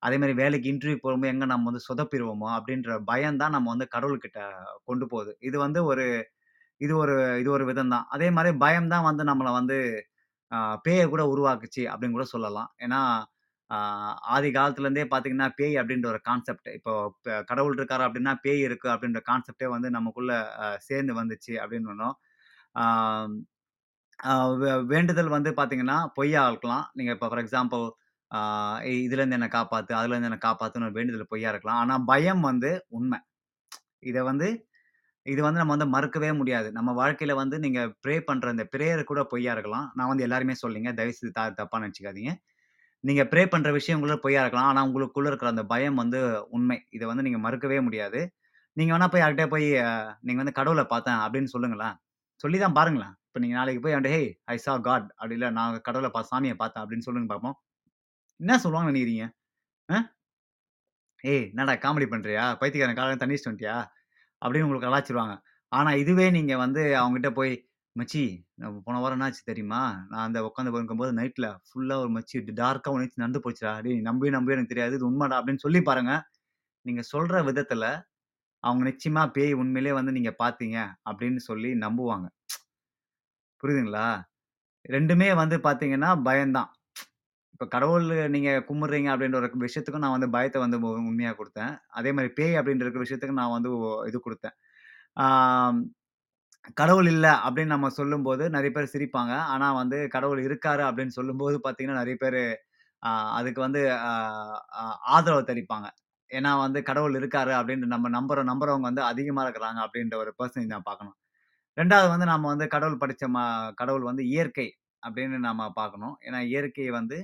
அதே மாதிரி வேலைக்கு இன்டர்வியூ போகும்போது எங்க நம்ம வந்து சொதப்பிடுவோமோ அப்படின்ற பயம் தான் நம்ம வந்து கடவுள்கிட்ட கொண்டு போகுது. இது வந்து ஒரு இது ஒரு இது ஒரு விதம் தான். அதே மாதிரி பயம் தான் வந்து நம்மளை வந்து ஆஹ் பேயை கூட உருவாக்குச்சு அப்படின்னு கூட சொல்லலாம். ஏன்னா ஆஹ் ஆதி காலத்துல இருந்தே பாத்தீங்கன்னா பேய் அப்படின்ற ஒரு கான்செப்ட், இப்போ ப- கடவுள் இருக்காரு அப்படின்னா பேய் இருக்கு அப்படின்ற கான்செப்டே வந்து நமக்குள்ள ஆஹ் சேர்ந்து வந்துச்சு அப்படின்னு ஒன்றும். வேண்டுதல் வந்து பாத்தீங்கன்னா பொய்யா இருக்கலாம். நீங்க இப்போ ஃபார் எக்ஸாம்பிள் இதுல இருந்து என்ன காப்பாத்து, அதுல இருந்து என்ன காப்பாத்துன்னு ஒரு வேண்டுதல் பொய்யா இருக்கலாம். ஆனா பயம் வந்து உண்மை. இதை வந்து இது வந்து நம்ம வந்து மறுக்கவே முடியாது. நம்ம வாழ்க்கையில வந்து நீங்க ப்ரே பண்ற இந்த ப்ரேயர் கூட பொய்யா இருக்கலாம். நான் வந்து எல்லாருமே சொல்லிங்க, தயவு செய்து தா தப்பா நினச்சிக்காதீங்க. நீங்க ப்ரே பண்ற விஷயங்களும் பொய்யா இருக்கலாம், ஆனா உங்களுக்குள்ள இருக்கிற அந்த பயம் வந்து உண்மை. இதை வந்து நீங்க மறுக்கவே முடியாது. நீங்க வேணா போய் யார்கிட்ட போய் அஹ், நீங்க வந்து கடவுளை பார்த்தேன் அப்படின்னு சொல்லுங்களேன், சொல்லி தான் பாருங்களேன். இப்போ நீங்க நாளைக்கு போய் அவன்கிட்ட, ஹே ஐ சா காட் அப்படி இல்லை நான் கடவுளை பா சாமியை பார்த்தேன் அப்படின்னு சொல்லுங்க பார்ப்போம். என்ன சொல்லுவாங்க நினைக்கிறீங்க? அஹ்? ஏய் என்னடா காமெடி பண்றியா, பைத்தியக்காரன் காலையில் தண்ணி அடிச்சிட்டு வந்துட்டியா அப்படின்னு உங்களுக்கு கலாச்சிருவாங்க. ஆனா இதுவே நீங்க வந்து அவங்ககிட்ட போய் மச்சி நம்ம போன வாரம் என்னாச்சு தெரியுமா, நான் அந்த உட்காந்து போயிருக்கும்போது நைட்ல ஃபுல்லா ஒரு மச்சி டார்க்கா ஒன்று நடந்து போச்சுடா, டேய் நம்பி நம்பி எனக்கு தெரியாது இது உண்மைடா அப்படின்னு சொல்லி பாருங்க. நீங்க சொல்ற விதத்துல அவங்க நிச்சயமா பேய் உண்மையிலே வந்து நீங்க பாத்தீங்க அப்படின்னு சொல்லி நம்புவாங்க. புரியுதுங்களா? ரெண்டுமே வந்து பாத்தீங்கன்னா பயம்தான். இப்ப கடவுள் நீங்க கும்பிடுறீங்க அப்படின்ற ஒரு விஷயத்துக்கும் நான் வந்து பயத்தை வந்து உ- உண்மையா கொடுத்தேன். அதே மாதிரி பேய் அப்படின்ற ஒரு விஷயத்துக்கு நான் வந்து ஒ- இது கொடுத்தேன். ஆம், கடவுள் இல்லை அப்படின்னு நம்ம சொல்லும்போது நிறைய பேர் சிரிப்பாங்க. ஆனா வந்து கடவுள் இருக்காரு அப்படின்னு சொல்லும்போது பாத்தீங்கன்னா நிறைய பேர் அதுக்கு வந்து ஆஹ், ஆஹ், ஆதரவு தெரிவிப்பாங்க. ஏன்னா வந்து கடவுள் இருக்காரு அப்படின்னு நம்ம நம்புற நம்புறவங்க வந்து அதிகமா இருக்கிறாங்க அப்படின்ற ஒரு பர்சனேஜ் நான் பார்க்கணும். ரெண்டாவது வந்து நம்ம வந்து கடவுள் படிச்ச ம கடவுள் வந்து இயற்கை அப்படின்னு நாம பார்க்கணும். ஏன்னா இயற்கையை வந்து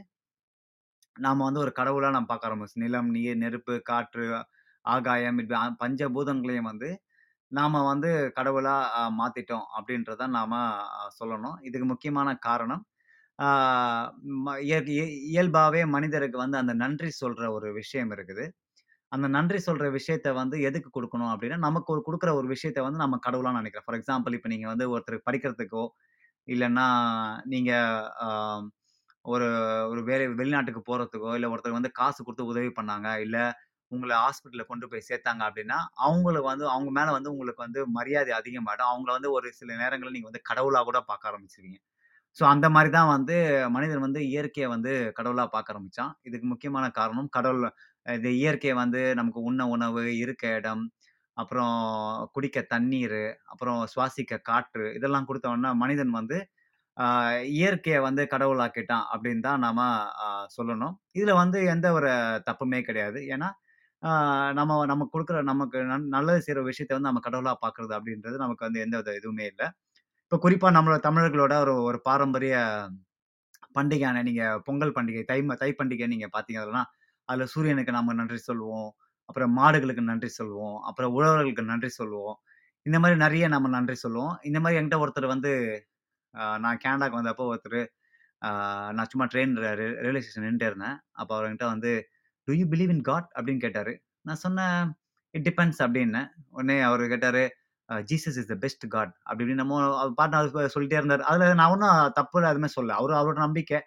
நாம வந்து ஒரு கடவுளா நம்ம பார்க்க ஆரம்பிச்சு, நிலம், நீர், நெருப்பு, காற்று, ஆகாயம், இப்படி அ- பஞ்சபூதங்களையும் வந்து நாம வந்து கடவுளா அஹ், மாத்திட்டோம் அப்படின்றத நாம அஹ், சொல்லணும். இதுக்கு முக்கியமான காரணம் ஆஹ், ம- இயற்கை- இய- இயல்பாவே மனிதருக்கு வந்து அந்த நன்றி சொல்ற ஒரு விஷயம் இருக்குது. அந்த நன்றி சொல்ற விஷயத்த வந்து எதுக்கு கொடுக்கணும் அப்படின்னா, நமக்கு ஒரு கொடுக்குற ஒரு விஷயத்த வந்து நம்ம கடவுளா நினைக்கிறோம். ஃபார் எக்ஸாம்பிள் இப்போ நீங்க வந்து ஒருத்தருக்கு படிக்கிறதுக்கோ, இல்லைன்னா நீங்க ஆஹ், ஒரு ஒரு வேலை வெளிநாட்டுக்கு போறதுக்கோ, இல்லை ஒருத்தர் வந்து காசு கொடுத்து உதவி பண்ணாங்க, இல்லை உங்களை ஹாஸ்பிட்டலில் கொண்டு போய் சேர்த்தாங்க அப்படின்னா அவங்களுக்கு வந்து அவங்க மேலே வந்து உங்களுக்கு வந்து மரியாதை அதிகமாகிடும். அவங்கள வந்து ஒரு சில நேரங்களில் நீங்கள் வந்து கடவுளாக கூட பார்க்க ஆரம்பிச்சிருவீங்க. ஸோ அந்த மாதிரி தான் வந்து மனிதன் வந்து இயற்கையை வந்து கடவுளாக பார்க்க ஆரம்பிச்சான். இதுக்கு முக்கியமான காரணம் கடவுள் இந்த இயற்கை வந்து நமக்கு உண்ண உணவு, இருக்க இடம், அப்புறம் குடிக்க தண்ணீர், அப்புறம் சுவாசிக்க காற்று இதெல்லாம் கொடுத்தோன்னா மனிதன் வந்து ஆஹ் இயற்கையை வந்து கடவுளாக்கிட்டான் அப்படின்னு தான் நாம ஆஹ் சொல்லணும். இதுல வந்து எந்த ஒரு தப்புமே கிடையாது. ஏன்னா ஆஹ் நம்ம நம்ம கொடுக்குற நமக்கு நன்- நல்லது செய்யற விஷயத்தை வந்து நம்ம கடவுளா பாக்குறது அப்படின்றது நமக்கு வந்து எந்த வித இதுவுமே இல்லை. இப்ப குறிப்பா நம்மளோட தமிழர்களோட ஒரு ஒரு பாரம்பரிய பண்டிகையான நீங்க பொங்கல் பண்டிகை, தை ம- தை பண்டிகை நீங்க பாத்தீங்க அப்படின்னா அதுல சூரியனுக்கு நம்ம நன்றி சொல்லுவோம், அப்புறம் மாடுகளுக்கு நன்றி சொல்லுவோம், அப்புறம் உழவர்களுக்கு நன்றி சொல்லுவோம். இந்த மாதிரி நிறைய நம்ம நன்றி சொல்லுவோம். இந்த மாதிரி என்கிட்ட ஒருத்தர் வந்து ஆஹ் நான் கேனடாக்கு வந்தப்போ ஒருத்தர் ஆஹ் நான் சும்மா ட்ரெயின் ரயில்வே ஸ்டேஷன் நின்று இருந்தேன். அப்போ அவர்கிட்ட வந்து do you believe in God அப்படின்னு கேட்டாரு. நான் சொன்னேன் இட் டிபெண்ட்ஸ் அப்படின்னேன். உடனே அவர் கேட்டாரு Jesus is the best God அப்படி இப்படின்னு நம்ம அவர் பாட்டு அவர் சொல்லிட்டே இருந்தார். அதுல நான் ஒன்றும் தப்பு இல்லை, அதுமே சொல்ல அவரு அவரோட நம்பிக்கை.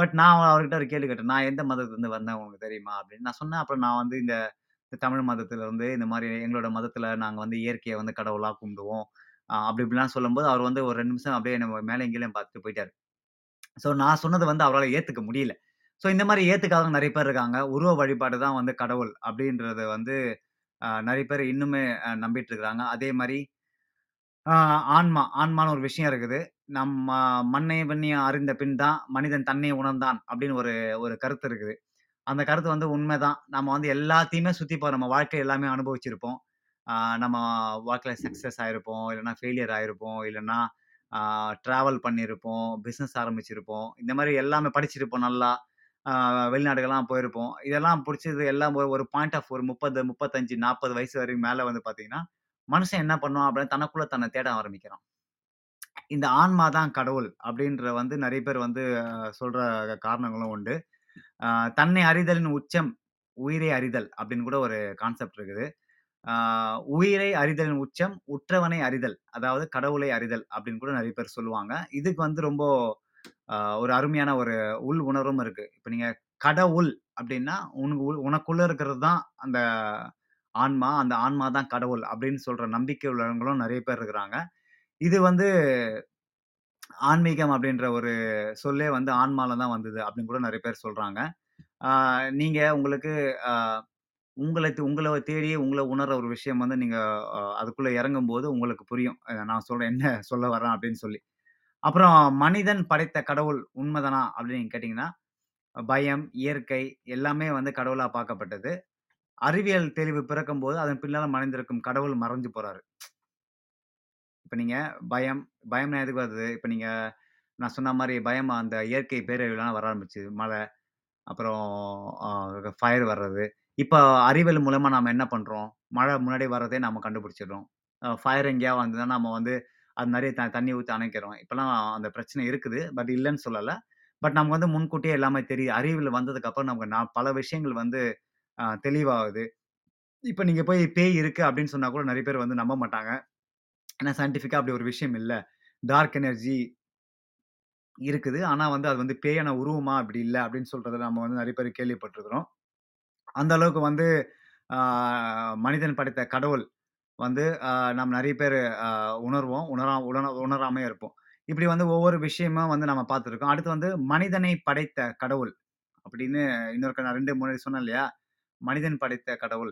பட் நான் அவ- அவர்கிட்ட ஒரு கேள்வி கேட்டேன், நான் எந்த மதத்துல இருந்து வந்தேன் உங்களுக்கு தெரியுமா அப்படின்னு நான் சொன்னேன். அப்புறம் நான் வந்து இந்த இந்த தமிழ் மதத்துல இருந்து இந்த மாதிரி எங்களோட மதத்துல நாங்க வந்து இயற்கையை வந்து கடவுளா கும்பிடுவோம் ஆஹ் அப்படி இப்படிலாம் சொல்லும்போது அவர் வந்து ஒரு ரெண்டு நிமிஷம் அப்படியே நம்ம மேலே எங்கேயும் பார்த்துட்டு போயிட்டாரு. ஸோ நான் சொன்னது வந்து அவரால் ஏற்றுக்க முடியல. ஸோ இந்த மாதிரி ஏற்றுக்காதவங்க நிறைய பேர் இருக்காங்க. உருவ வழிபாடு தான் வந்து கடவுள் அப்படின்றத வந்து ஆஹ் நிறைய பேர் இன்னுமே ஆஹ் நம்பிட்டு இருக்கிறாங்க. அதே மாதிரி ஆஹ் ஆன்மா ஆன்மான்னு ஒரு விஷயம் இருக்குது. நம்ம மண்ணை வண்ணியம் அறிந்த பின் தான் மனிதன் தன்னை உணர்ந்தான் அப்படின்னு ஒரு ஒரு கருத்து இருக்குது. அந்த கருத்து வந்து உண்மைதான். நம்ம வந்து எல்லாத்தையுமே சுத்திப்போ நம்ம வாழ்க்கை எல்லாமே அனுபவிச்சிருப்போம். ஆஹ் நம்ம வாழ்க்கையில் சக்ஸஸ் ஆயிருப்போம், இல்லைன்னா ஃபெயிலியர் ஆயிருப்போம், இல்லைன்னா ட்ராவல் பண்ணியிருப்போம், பிஸ்னஸ் ஆரம்பிச்சிருப்போம், இந்த மாதிரி எல்லாமே படிச்சிருப்போம், நல்லா ஆஹ் வெளிநாடுகள்லாம் போயிருப்போம். இதெல்லாம் பிடிச்சது எல்லாம் ஒரு ஒரு பாயிண்ட் ஆஃப் ஒரு முப்பது முப்பத்தஞ்சு நாற்பது வயசு வரைக்கும் மேலே வந்து பார்த்தீங்கன்னா மனுஷன் என்ன பண்ணுவான் அப்படின்னா தனக்குள்ள தன்னை தேட ஆரம்பிக்கிறான். இந்த ஆன்மா தான் கடவுள் அப்படின்ற வந்து நிறைய பேர் வந்து ஆஹ் சொல்ற காரணங்களும் உண்டு. ஆஹ் தன்னை அறிதலின் உச்சம் உயிரை அறிதல் அப்படின்னு கூட ஒரு கான்செப்ட் இருக்குது. ஆஹ் உயிரை அறிதலின் உச்சம் உற்றவனை அறிதல், அதாவது கடவுளை அறிதல் அப்படின்னு கூட நிறைய பேர் சொல்லுவாங்க. இதுக்கு வந்து ரொம்ப ஆஹ் ஒரு அருமையான ஒரு உள் உணர்வும் இருக்கு. இப்போ நீங்க கடவுள் அப்படின்னா உனக்கு உள்- உனக்குள்ள இருக்கிறது தான் அந்த ஆன்மா, அந்த ஆன்மா தான் கடவுள் அப்படின்னு சொல்ற நம்பிக்கை உள்ளவங்களும் நிறைய பேர் இருக்கிறாங்க. இது வந்து ஆன்மீகம் அப்படின்ற ஒரு சொல்லே வந்து ஆன்மால தான் வந்தது அப்படின்னு கூட நிறைய பேர் சொல்றாங்க. ஆஹ் நீங்க உங்களுக்கு ஆஹ் உங்களை தே- உங்களை தேடி உங்களை உணர்ற ஒரு விஷயம் வந்து நீங்க ஆஹ் அதுக்குள்ள இறங்கும் போது உங்களுக்கு புரியும் அஹ் நான் சொல்றேன் என்ன சொல்ல வரேன் அப்படின்னு சொல்லி. அப்புறம் மனிதன் படைத்த கடவுள் உண்மைதானா அப்படின்னு கேட்டிங்கன்னா பயம், இயற்கை எல்லாமே வந்து கடவுளா பார்க்கப்பட்டது. அறிவியல் தெளிவு பிறக்கும் போது அதன் பின்னால மறைந்திருக்கும் கடவுள் மறைஞ்சு போறாரு. இப்போ நீங்க பயம் பயம் எதுக்கு வருது? இப்போ நீங்க நான் சொன்ன மாதிரி பயம் அந்த இயற்கை பேரழிவுலாம் வர ஆரம்பிச்சு, மழை, அப்புறம் ஃபயர் வர்றது. இப்போ அறிவியல் மூலமா நாம என்ன பண்றோம்? மழை முன்னாடி வர்றதே நாம கண்டுபிடிச்சிடுறோம். ஃபயர் எங்கேயா வந்ததுன்னா நாம வந்து அது நிறைய த தண்ணி ஊற்றி அணைக்கிறோம். இப்பெல்லாம் அந்த பிரச்சனை இருக்குது, பட் இல்லைன்னு சொல்லலை. பட் நமக்கு வந்து முன்கூட்டியே எல்லாமே தெரியுது. அறிவியல் வந்ததுக்கு அப்புறம் நமக்கு நான் பல விஷயங்கள் வந்து அஹ், தெளிவாகுது. இப்போ நீங்க போய் பேய் இருக்கு அப்படின்னு சொன்னா கூட நிறைய பேர் வந்து நம்ப மாட்டாங்க. ஏன்னா சயின்டிஃபிக்கா அப்படி ஒரு விஷயம் இல்லை. டார்க் எனர்ஜி இருக்குது, ஆனா வந்து அது வந்து பேயான உருவமா அப்படி இல்லை அப்படின்னு சொல்றத நம்ம வந்து நிறைய பேர் கேள்விப்பட்டிருக்கிறோம். அந்த அளவுக்கு வந்து ஆஹ், மனிதன் படைத்த கடவுள் வந்து ஆஹ், நாம் நிறைய பேர் ஆஹ், உணர்வோம், உணரா உணர உணராமே இருப்போம். இப்படி வந்து ஒவ்வொரு விஷயமும் வந்து நம்ம பார்த்துருக்கோம். அடுத்து வந்து மனிதனை படைத்த கடவுள் அப்படின்னு இன்னொரு நான் ரெண்டு முன்னாடி சொன்னேன் இல்லையா, மனிதன் படைத்த கடவுள்,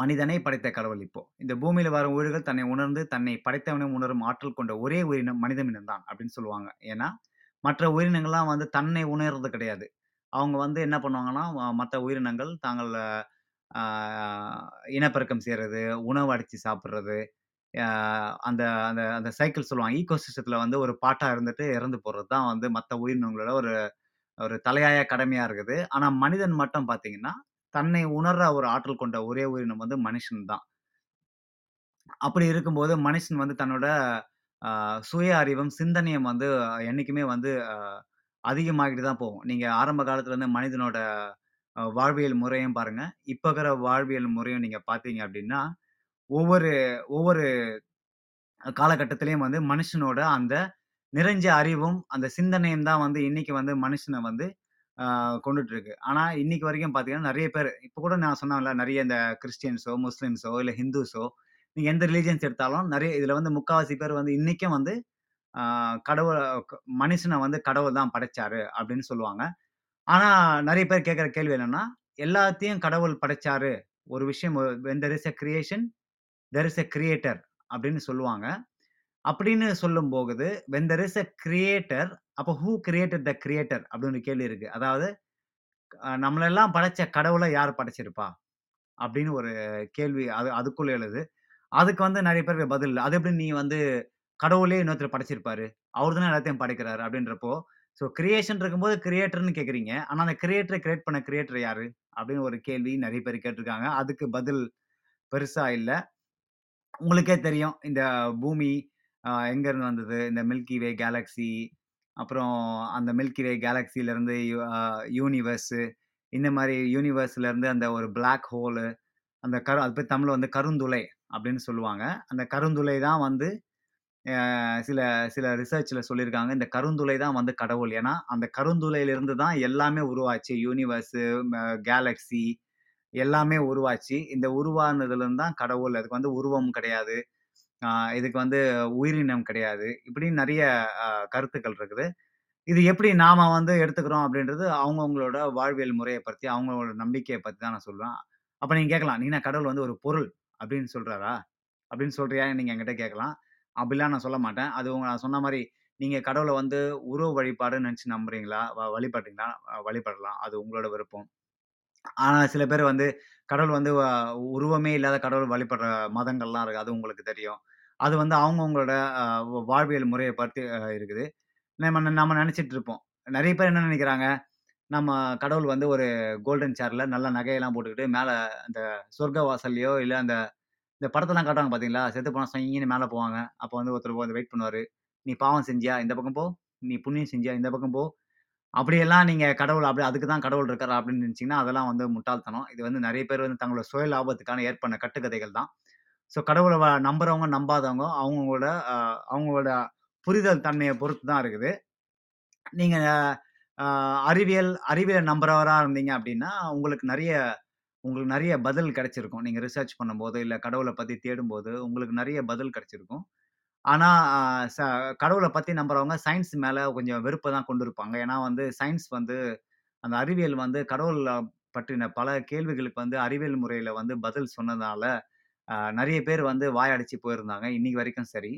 மனிதனை படைத்த கடவுள். இப்போ இந்த பூமியில வரும் உயிர்கள் தன்னை உணர்ந்து தன்னை படைத்தவனை உணரும் ஆற்றல் கொண்ட ஒரே உயிரினம் மனித இனம்தான் அப்படின்னு சொல்லுவாங்க. ஏன்னா மற்ற உயிரினங்கள்லாம் வந்து தன்னை உணர்றது கிடையாது. அவங்க வந்து என்ன பண்ணுவாங்கன்னா அஹ் மற்ற உயிரினங்கள் தாங்கள் ஆஹ், இனப்பெருக்கம் செய்யறது, உணவு அடிச்சு சாப்பிட்றது, அந்த அந்த அந்த சைக்கிள் சொல்லுவாங்க ஈகோ வந்து ஒரு பாட்டா இருந்துட்டு இறந்து போறது தான் வந்து மற்ற உயிரினங்களோட ஒரு ஒரு தலையாய கடமையா இருக்குது. ஆனா மனிதன் மட்டும் பாத்தீங்கன்னா தன்னை உணர்ற ஒரு ஆற்றல் கொண்ட ஒரே உயிரினம் வந்து மனுஷன் தான். அப்படி இருக்கும்போது மனுஷன் வந்து தன்னோட ஆஹ், சுய அறிவும் சிந்தனையும் வந்து ஆஹ், என்னைக்குமே வந்து ஆஹ், அதிகமாகிட்டு தான் போகும். நீங்க ஆரம்ப காலத்துல இருந்து மனிதனோட ஆஹ், வாழ்வியல் முறையும் பாருங்க, இப்ப இருக்கிற வாழ்வியல் முறையும் நீங்க பாத்தீங்க அப்படின்னா ஒவ்வொரு ஒவ்வொரு காலகட்டத்திலயும் வந்து மனுஷனோட அந்த நிறைஞ்ச அறிவும் அந்த சிந்தனையும் தான் வந்து இன்னைக்கு வந்து மனுஷனை வந்து ஆஹ், கொண்டுட்டு இருக்கு. ஆனா இன்னைக்கு வரைக்கும் பாத்தீங்கன்னா நிறைய பேர் இப்ப கூட நான் சொன்னேன்ல நிறைய இந்த கிறிஸ்டியன்ஸோ முஸ்லிம்ஸோ இல்ல ஹிந்துஸோ நீங்க எந்த ரிலீஜியன்ஸ் எடுத்தாலும் நிறைய இதுல வந்து முக்காவாசி பேர் வந்து இன்னைக்கும் வந்து ஆஹ், கடவுள க- மனுஷனை வந்து கடவுள் தான் படைச்சாரு அப்படின்னு சொல்லுவாங்க. ஆனா நிறைய பேர் கேட்குற கேள்வி என்னன்னா எல்லாத்தையும் கடவுள் படைச்சாரு. ஒரு விஷயம், when there is a creation, there is a creator அப்படின்னு சொல்லுவாங்க. அப்படின்னு சொல்லும் போகுது when there is a creator, அப்போ who created the creator அப்படின்னு ஒரு கேள்வி இருக்கு. அதாவது நம்மளெல்லாம் படைச்ச கடவுளை யார் படைச்சிருப்பா அப்படின்னு ஒரு கேள்வி அது அதுக்குள்ள எழுது. அதுக்கு வந்து நிறைய பேருக்கு பதில் இல்லை. அது எப்படி நீ வந்து கடவுளே இன்னொருத்தர் படைச்சிருப்பாரு, அவரு தானே எல்லாத்தையும் படைக்கிறாரு அப்படின்றப்போ, ஸோ கிரியேஷன் இருக்கும்போது கிரியேட்டர்னு கேட்குறீங்க, ஆனால் அந்த கிரியேட்டரை கிரியேட் பண்ண கிரியேட்டர் யாரு அப்படின்னு ஒரு கேள்வி நிறைய பேர் கேட்டிருக்காங்க. அதுக்கு பதில் பெருசா இல்லை. உங்களுக்கே தெரியும் இந்த பூமி எங்கேருந்து வந்தது, இந்த மில்கி வே கேலக்ஸி, அப்புறம் அந்த மில்கி வே கேலக்சிலேருந்து யூனிவர்ஸு, இந்த மாதிரி யூனிவர்ஸ்லேருந்து அந்த ஒரு பிளாக் ஹோலு, அந்த கரு அது போய் தமிழில் வந்து கருந்துளை அப்படின்னு சொல்லுவாங்க. அந்த கருந்துளை தான் வந்து சில சில ரிசர்ச்சில் சொல்லியிருக்காங்க, இந்த கருந்துளை தான் வந்து கடவுள். ஏன்னா அந்த கருந்துளையிலிருந்து தான் எல்லாமே உருவாச்சு, யூனிவர்ஸு கேலக்ஸி எல்லாமே உருவாச்சு. இந்த உருவானதுலேருந்து தான் கடவுள். அதுக்கு வந்து உருவம் கிடையாது, இதுக்கு வந்து உயிரினம் கிடையாது, இப்படின்னு நிறைய கருத்துக்கள் இருக்குது. இது எப்படி நாம வந்து எடுத்துக்கிறோம் அப்படின்றது அவங்கவுங்களோட வாழ்வியல் முறையை பற்றி, அவங்களோட நம்பிக்கையை பற்றி தான் நான் சொல்லுவேன். அப்போ நீங்கள் கேட்கலாம், நீனா கடவுள் வந்து ஒரு பொருள் அப்படின்னு சொல்கிறாரா அப்படின்னு சொல்கிறியா நீங்கள் என்கிட்ட கேட்கலாம். அப்படிலாம் நான் சொல்ல மாட்டேன். அது உங்க நான் சொன்ன மாதிரி நீங்கள் கடவுளை வந்து உருவ வழிபாடுன்னு நினச்சி நம்புறீங்களா வழிபடுறீங்களா வழிபடலாம், அது உங்களோட விருப்பம். ஆனால் சில பேர் வந்து கடவுள் வந்து உருவமே இல்லாத கடவுள் வழிபடுற மதங்கள்லாம் இருக்குது, அது உங்களுக்கு தெரியும். அது வந்து அவங்கவுங்களோட வாழ்வியல் முறையை பற்றி இருக்குது. நம்ம நம்ம நினச்சிட்டு இருப்போம். நிறைய பேர் என்ன நினைக்கிறாங்க, நம்ம கடவுள் வந்து ஒரு கோல்டன் சேரில் நல்ல நகையெல்லாம் போட்டுக்கிட்டு மேலே அந்த சொர்க்க வாசல்லையோ இல்லை அந்த இந்த படத்தெல்லாம் காட்டுவாங்க பார்த்தீங்களா, செத்து போனால் சங்கின்னு மேலே போவாங்க. அப்போ வந்து ஒருத்தர் வந்து வெயிட் பண்ணுவார், நீ பாவம் செஞ்சியா இந்த பக்கம் போ, நீ புண்ணியம் செஞ்சியா இந்த பக்கம் போ, அப்படியெல்லாம் நீங்கள் கடவுள் அப்படி அதுக்கு தான் கடவுள் இருக்கார் அப்படின்னு நினச்சிங்கன்னா அதெல்லாம் வந்து முட்டாள்தனம். இது வந்து நிறைய பேர் வந்து தங்களோட சுய லாபத்துக்கான ஏற்பண்ண கட்டுக்கதைகள் தான். ஸோ கடவுளை நம்புறவங்க நம்பாதவங்க அவங்களோட அவங்களோட புரிதல் தன்மையை பொறுத்து தான் இருக்குது. நீங்கள் அறிவியல் அறிவியல் நம்புறவராக இருந்தீங்க அப்படின்னா உங்களுக்கு நிறைய உங்களுக்கு நிறைய பதில் கிடைச்சிருக்கும். நீங்கள் ரிசர்ச் பண்ணும்போது இல்லை கடவுளை பற்றி தேடும்போது உங்களுக்கு நிறைய பதில் கிடைச்சிருக்கும். ஆனால் ச கடவுளை பற்றி நம்புறவங்க சயின்ஸ் மேலே கொஞ்சம் வெறுப்பை தான் கொண்டு இருப்பாங்க. ஏன்னா வந்து சயின்ஸ் வந்து அந்த அறிவியல் வந்து கடவுளை பற்றின பல கேள்விகளுக்கு வந்து அறிவியல் முறையில் வந்து பதில் சொன்னதால நிறைய பேர் வந்து வாயடிச்சு போயிருந்தாங்க. இன்னைக்கு வரைக்கும் சரி,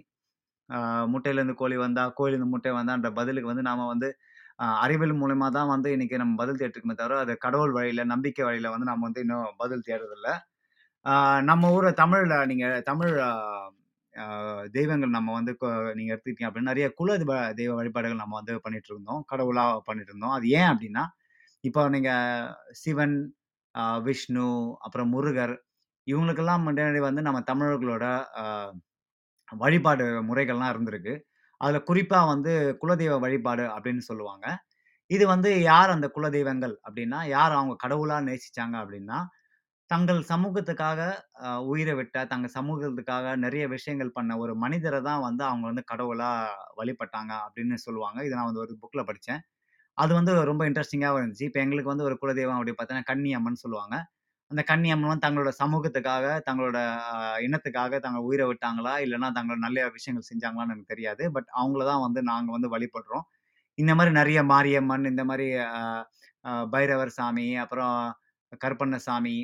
முட்டையிலேருந்து கோழி வந்தா கோழிலேருந்து முட்டை வந்தான்ற பதிலுக்கு வந்து நாம் வந்து அறிவியல் மூலமாக தான் வந்து இன்னைக்கு நம்ம பதில் தேடிருக்குமே தவிர அது கடவுள் வழியில் நம்பிக்கை வழியில் வந்து நம்ம வந்து இன்னும் பதில் தேடுறதில்லை. நம்ம ஊர் தமிழில் நீங்கள் தமிழ் தெய்வங்கள் நம்ம வந்து நீங்கள் எடுத்துக்கிட்டீங்க அப்படின்னா நிறைய குல தெய்வ வழிபாடுகள் நம்ம வந்து பண்ணிட்டு இருந்தோம், கடவுளாக பண்ணிட்டு இருந்தோம். அது ஏன் அப்படின்னா இப்போ நீங்கள் சிவன், விஷ்ணு, அப்புறம் முருகர், இவங்களுக்கெல்லாம் முன்னாடி வந்து நம்ம தமிழர்களோட வழிபாடு முறைகள்லாம் இருந்திருக்கு. அதில் குறிப்பாக வந்து குலதெய்வ வழிபாடு அப்படின்னு சொல்லுவாங்க. இது வந்து யார் அந்த குலதெய்வங்கள் அப்படின்னா, யார் அவங்க கடவுளாக நேசித்தாங்க அப்படின்னா தங்கள் சமூகத்துக்காக உயிரை விட்ட, தங்கள் சமூகத்துக்காக நிறைய விஷயங்கள் பண்ண ஒரு மனிதரை தான் வந்து அவங்க வந்து கடவுளாக வழிபட்டாங்க அப்படின்னு சொல்லுவாங்க. இது நான் வந்து ஒரு புக்கில் படித்தேன், அது வந்து ரொம்ப இன்ட்ரெஸ்டிங்காக இருந்துச்சு. இப்போ எங்களுக்கு வந்து ஒரு குலதெய்வம் அப்படி பார்த்தீங்கன்னா கன்னி அம்மன் சொல்லுவாங்க. அந்த கன்னி அம்மன் தங்களோட சமூகத்துக்காக தங்களோட இனத்துக்காக தங்கள் உயிரை விட்டாங்களா இல்லைன்னா தங்களோட நல்ல விஷயங்கள் செஞ்சாங்களான்னு எனக்கு தெரியாது, பட் அவங்கள தான் வந்து நாங்கள் வந்து வழிபடுறோம். இந்த மாதிரி நிறைய மாரியம்மன், இந்த மாதிரி பைரவர் சாமி, அப்புறம் கருப்பண்ண சாமி,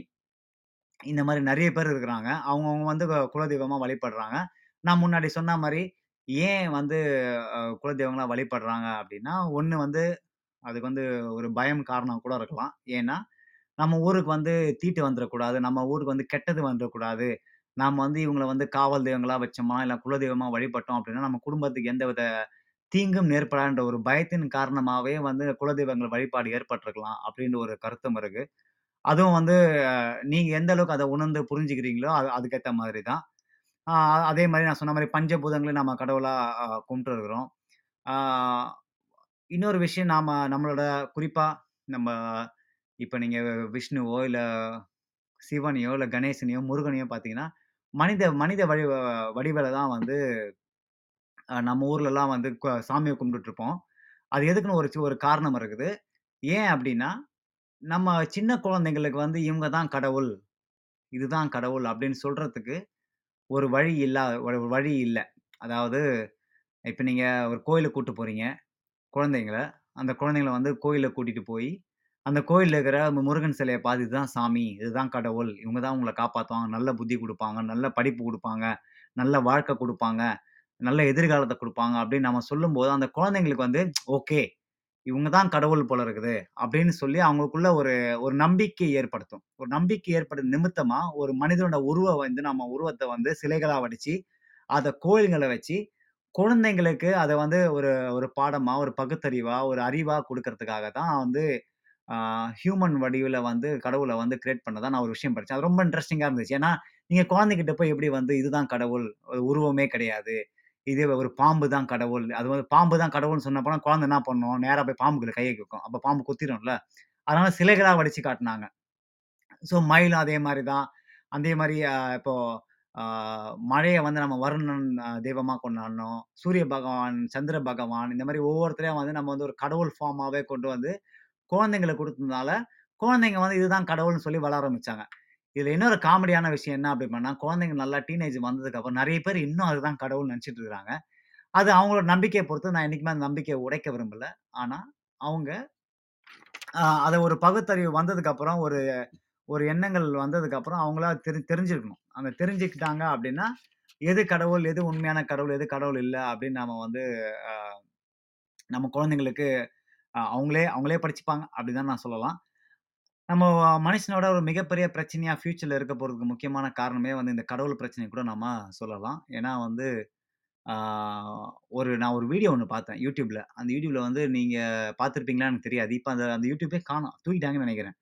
இந்த மாதிரி நிறைய பேர் இருக்கிறாங்க. அவங்கவுங்க வந்து குலதெய்வமாக வழிபடுறாங்க. நான் முன்னாடி சொன்ன மாதிரி ஏன் வந்து குலதெய்வங்களாக வழிபடுறாங்க அப்படின்னா ஒன்று வந்து அதுக்கு வந்து ஒரு பயம் காரணம் கூட இருக்கலாம். ஏன்னா நம்ம ஊருக்கு வந்து தீட்டு வந்துடக்கூடாது, நம்ம ஊருக்கு வந்து கெட்டது வந்துடக்கூடாது, நாம் வந்து இவங்களை வந்து காவல் தெய்வங்களாக வச்சோமா இல்லை குலதெய்வமாக வழிபட்டோம் அப்படின்னா நம்ம குடும்பத்துக்கு எந்த வித தீங்கும் ஏற்படான்ற ஒரு பயத்தின் காரணமாகவே வந்து குலதெய்வங்கள் வழிபாடு ஏற்பட்டிருக்கலாம் அப்படின்ற ஒரு கருத்தும் இருக்குது. அதுவும் வந்து நீங்கள் எந்த அளவுக்கு அதை உணர்ந்து புரிஞ்சுக்கிறீங்களோ அது அதுக்கேற்ற மாதிரி தான். அதே மாதிரி நான் சொன்ன மாதிரி பஞ்சபூதங்களையும் நம்ம கடவுளாக கும்பிட்டு இருக்கிறோம். இன்னொரு விஷயம், நாம் நம்மளோட குறிப்பாக நம்ம இப்போ நீங்கள் விஷ்ணுவோ இல்லை சிவனையோ இல்லை கணேசனையோ முருகனையோ பார்த்தீங்கன்னா மனித மனித வழி வடிவில் தான் வந்து நம்ம ஊர்லலாம் வந்து சாமியை கும்பிட்டுட்ருப்போம். அது எதுக்குன்னு ஒரு ஒரு காரணம் இருக்குது. ஏன் அப்படின்னா நம்ம சின்ன குழந்தைங்களுக்கு வந்து இவங்க தான் கடவுள், இதுதான் கடவுள் அப்படின்னு சொல்கிறதுக்கு ஒரு வழி இல்லா ஒரு வழி இல்லை. அதாவது இப்போ நீங்கள் ஒரு கோயிலுக்கு கூப்பிட்டு போகிறீங்க குழந்தைங்கள, அந்த குழந்தைங்கள வந்து கோயிலில் கூட்டிகிட்டு போய் அந்த கோயில்ல இருக்கிற மு- முருகன் சிலையை பார்த்து இதுதான் சாமி, இதுதான் கடவுள், இவங்க தான் உங்களை காப்பாற்றுவாங்க, நல்ல புத்தி கொடுப்பாங்க, நல்ல படிப்பு கொடுப்பாங்க, நல்ல வாழ்க்கை கொடுப்பாங்க, நல்ல எதிர்காலத்தை கொடுப்பாங்க அப்படின்னு நம்ம சொல்லும்போது அந்த குழந்தைங்களுக்கு வந்து ஓகே இவங்க தான் கடவுள் போல இருக்குது அப்படின்னு சொல்லி அவங்களுக்குள்ள ஒரு ஒரு நம்பிக்கை ஏற்படுத்தும். ஒரு நம்பிக்கை ஏற்பட நிமித்தமா ஒரு மனிதனோட உருவை வந்து நம்ம உருவத்தை வந்து சிலைகளா வடிச்சு அதை கோயில்களை வச்சு குழந்தைங்களுக்கு அதை வந்து ஒரு ஒரு பாடமா ஒரு பகுத்தறிவா ஒரு அறிவா கொடுக்கறதுக்காக தான் வந்து ஹியூமன் வடிவில் வந்து கடவுளை வந்து கிரியேட் பண்ணதா நான் ஒரு விஷயம் படித்தேன். அது ரொம்ப இன்ட்ரெஸ்டிங்காக இருந்துச்சு. ஏன்னா நீங்கள் குழந்தைகிட்ட போய் எப்படி வந்து இதுதான் கடவுள், ஒரு உருவமே கிடையாது, இதே ஒரு பாம்பு தான் கடவுள், அது வந்து பாம்பு தான் கடவுள்னு சொன்னப்போ குழந்தை என்ன பண்ணும், நேராக போய் பாம்புகளை கையை வைக்கும், அப்போ பாம்பு குத்திடும்ல, அதனால சிலைகளாக வடிச்சு காட்டினாங்க. ஸோ மயில் அதே மாதிரி தான். அதே மாதிரி ஆஹ் இப்போ மழையை வந்து நம்ம வருணன் ஆஹ் தெய்வமா கொண்டாடணும், சூரிய பகவான், சந்திர பகவான், இந்த மாதிரி ஒவ்வொருத்தரையும் வந்து நம்ம வந்து ஒரு கடவுள் ஃபார்மாவே கொண்டு வந்து குழந்தைங்களை கொடுத்ததுனால குழந்தைங்க வந்து இதுதான் கடவுள்னு சொல்லி வளர ஆரம்பிச்சாங்க. இதுல இன்னொரு காமெடியான விஷயம் என்ன அப்படி பண்ணா, குழந்தைங்க நல்லா டீனேஜ் வந்ததுக்கு அப்புறம் நிறைய பேர் இன்னும் அதுதான் கடவுள் நினைச்சிட்டு இருக்காங்க. அது அவங்களோட நம்பிக்கையை பொறுத்து. நான் என்னைக்குமே அந்த நம்பிக்கையை உடைக்க விரும்பல. ஆனா அவங்க ஆஹ் அதை ஒரு பகுத்தறிவு வந்ததுக்கு அப்புறம் ஒரு ஒரு எண்ணங்கள் வந்ததுக்கு அப்புறம் அவங்களா தெரி தெரிஞ்சிருக்கணும். அந்த தெரிஞ்சுக்கிட்டாங்க அப்படின்னா எது கடவுள், எது உண்மையான கடவுள், எது கடவுள் இல்லை அப்படின்னு நாம வந்து ஆஹ் நம்ம குழந்தைங்களுக்கு ஆஹ் அவங்களே அவங்களே படிச்சுப்பாங்க அப்படிதான் நான் சொல்லலாம். நம்ம மனுஷனோட ஒரு மிகப்பெரிய பிரச்சனையா ஃபியூச்சர்ல இருக்க போறதுக்கு முக்கியமான காரணமே வந்து இந்த கடவுள் பிரச்சனை கூட நம்ம சொல்லலாம். ஏன்னா வந்து ஆஹ், ஒரு நான் ஒரு வீடியோ ஒன்று பார்த்தேன் யூடியூப்ல. அந்த யூடியூப்ல வந்து நீங்க பார்த்துருப்பீங்களா எனக்கு தெரியாது, இப்போ அந்த அந்த யூடியூபே காணும், தூக்கிட்டாங்கன்னு நினைக்கிறேன்.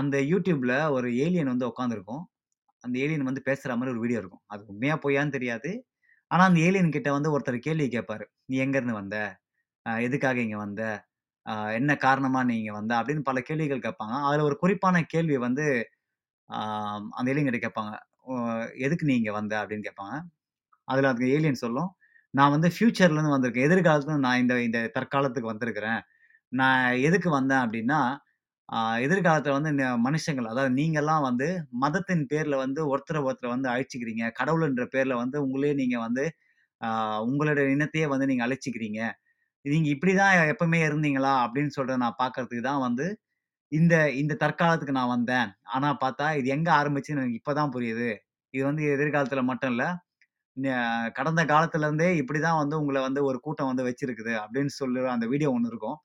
அந்த யூடியூப்ல ஒரு ஏலியன் வந்து உட்காந்துருக்கும். அந்த ஏலியன் வந்து பேசுற மாதிரி ஒரு வீடியோ இருக்கும். அது உண்மையா பொய்யான்னு தெரியாது. ஆனா அந்த ஏலியன் கிட்ட வந்து ஒருத்தர் கேள்வி கேட்பாரு, நீ எங்க இருந்து வந்த, ஆஹ், எதுக்காக இங்க வந்த, ஆஹ், என்ன காரணமா நீங்க வந்த அப்படின்னு பல கேள்விகள் கேட்பாங்க. அதுல ஒரு குறிப்பான கேள்வி வந்து ஆம், அந்த ஏலியன் கேட்பாங்க, "ஓ, எதுக்கு நீங்க வந்த" அப்படின்னு கேட்பாங்க. அதுல அதுக்கு ஏலியன் சொல்லும், நான் வந்து ஃபியூச்சர்ல இருந்து வந்திருக்கேன், எதிர்காலத்துல இருந்து நான் இந்த இந்த தற்காலத்துக்கு வந்திருக்கிறேன். நான் எதுக்கு வந்தேன் அப்படின்னா ஆஹ், எதிர்காலத்துல வந்து இந்த மனுஷங்கள், அதாவது நீங்கெல்லாம் வந்து மதத்தின் பேர்ல வந்து ஒருத்தரை ஒருத்தரை வந்து அழிச்சுக்கிறீங்க, கடவுள்ன்ற பேர்ல வந்து உங்களே நீங்க வந்து ஆஹ், உங்களோட இனத்தையே வந்து நீங்க அழிச்சுக்கிறீங்க, நீங்க இப்படிதான் எப்பவுமே இருந்தீங்களா அப்படின்னு சொல்றத நான் பாக்குறதுக்கு தான் வந்து இந்த இந்த தற்காலத்துக்கு நான் வந்தேன். ஆனா பார்த்தா இது எங்க ஆரம்பிச்சுன்னு எனக்கு இப்பதான் புரியுது. இது வந்து எதிர்காலத்துல மட்டும் இல்ல, ந- கடந்த காலத்துல இருந்தே இப்படிதான் வந்து உங்களை வந்து ஒரு கூட்டம் வந்து வச்சிருக்குது அப்படின்னு சொல்லுற அந்த வீடியோ ஒன்று இருக்கும்.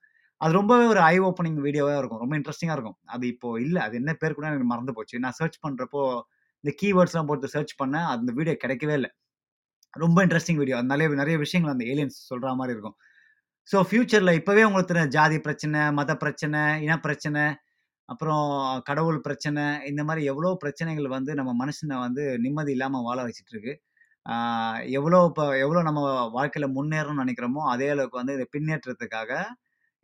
அது ரொம்பவே ஒரு ஐ ஓப்பனிங் வீடியோவா இருக்கும், ரொம்ப இன்ட்ரெஸ்டிங்கா இருக்கும். அது இப்போ இல்ல, அது என்ன பேர் கூட எனக்கு மறந்து போச்சு. நான் சர்ச் பண்றப்போ இந்த கீவேர்ட்ஸ் எல்லாம் போட்டு சர்ச் பண்ணேன், அந்த வீடியோ கிடைக்கவே இல்லை. ரொம்ப இன்ட்ரெஸ்டிங் வீடியோ. அது நிறைய நிறைய விஷயங்கள் அந்த ஏலியன்ஸ் சொல்ற மாதிரி இருக்கும். ஸோ ஃபியூச்சர்ல இப்பவே உங்களுக்கு தெரியும், ஜாதி பிரச்சனை, மத பிரச்சனை, இன பிரச்சனை, அப்புறம் கடவுள் பிரச்சனை, இந்த மாதிரி எவ்வளோ பிரச்சனைகள் வந்து நம்ம மனுஷனை வந்து நிம்மதி இல்லாமல் வாழ வச்சுட்டு இருக்கு. ஆஹ் எவ்வளோ இப்போ எவ்வளோ நம்ம வாழ்க்கையில் முன்னேறணும்னு நினைக்கிறோமோ அதே அளவுக்கு வந்து இதை பின்னேற்றத்துக்காக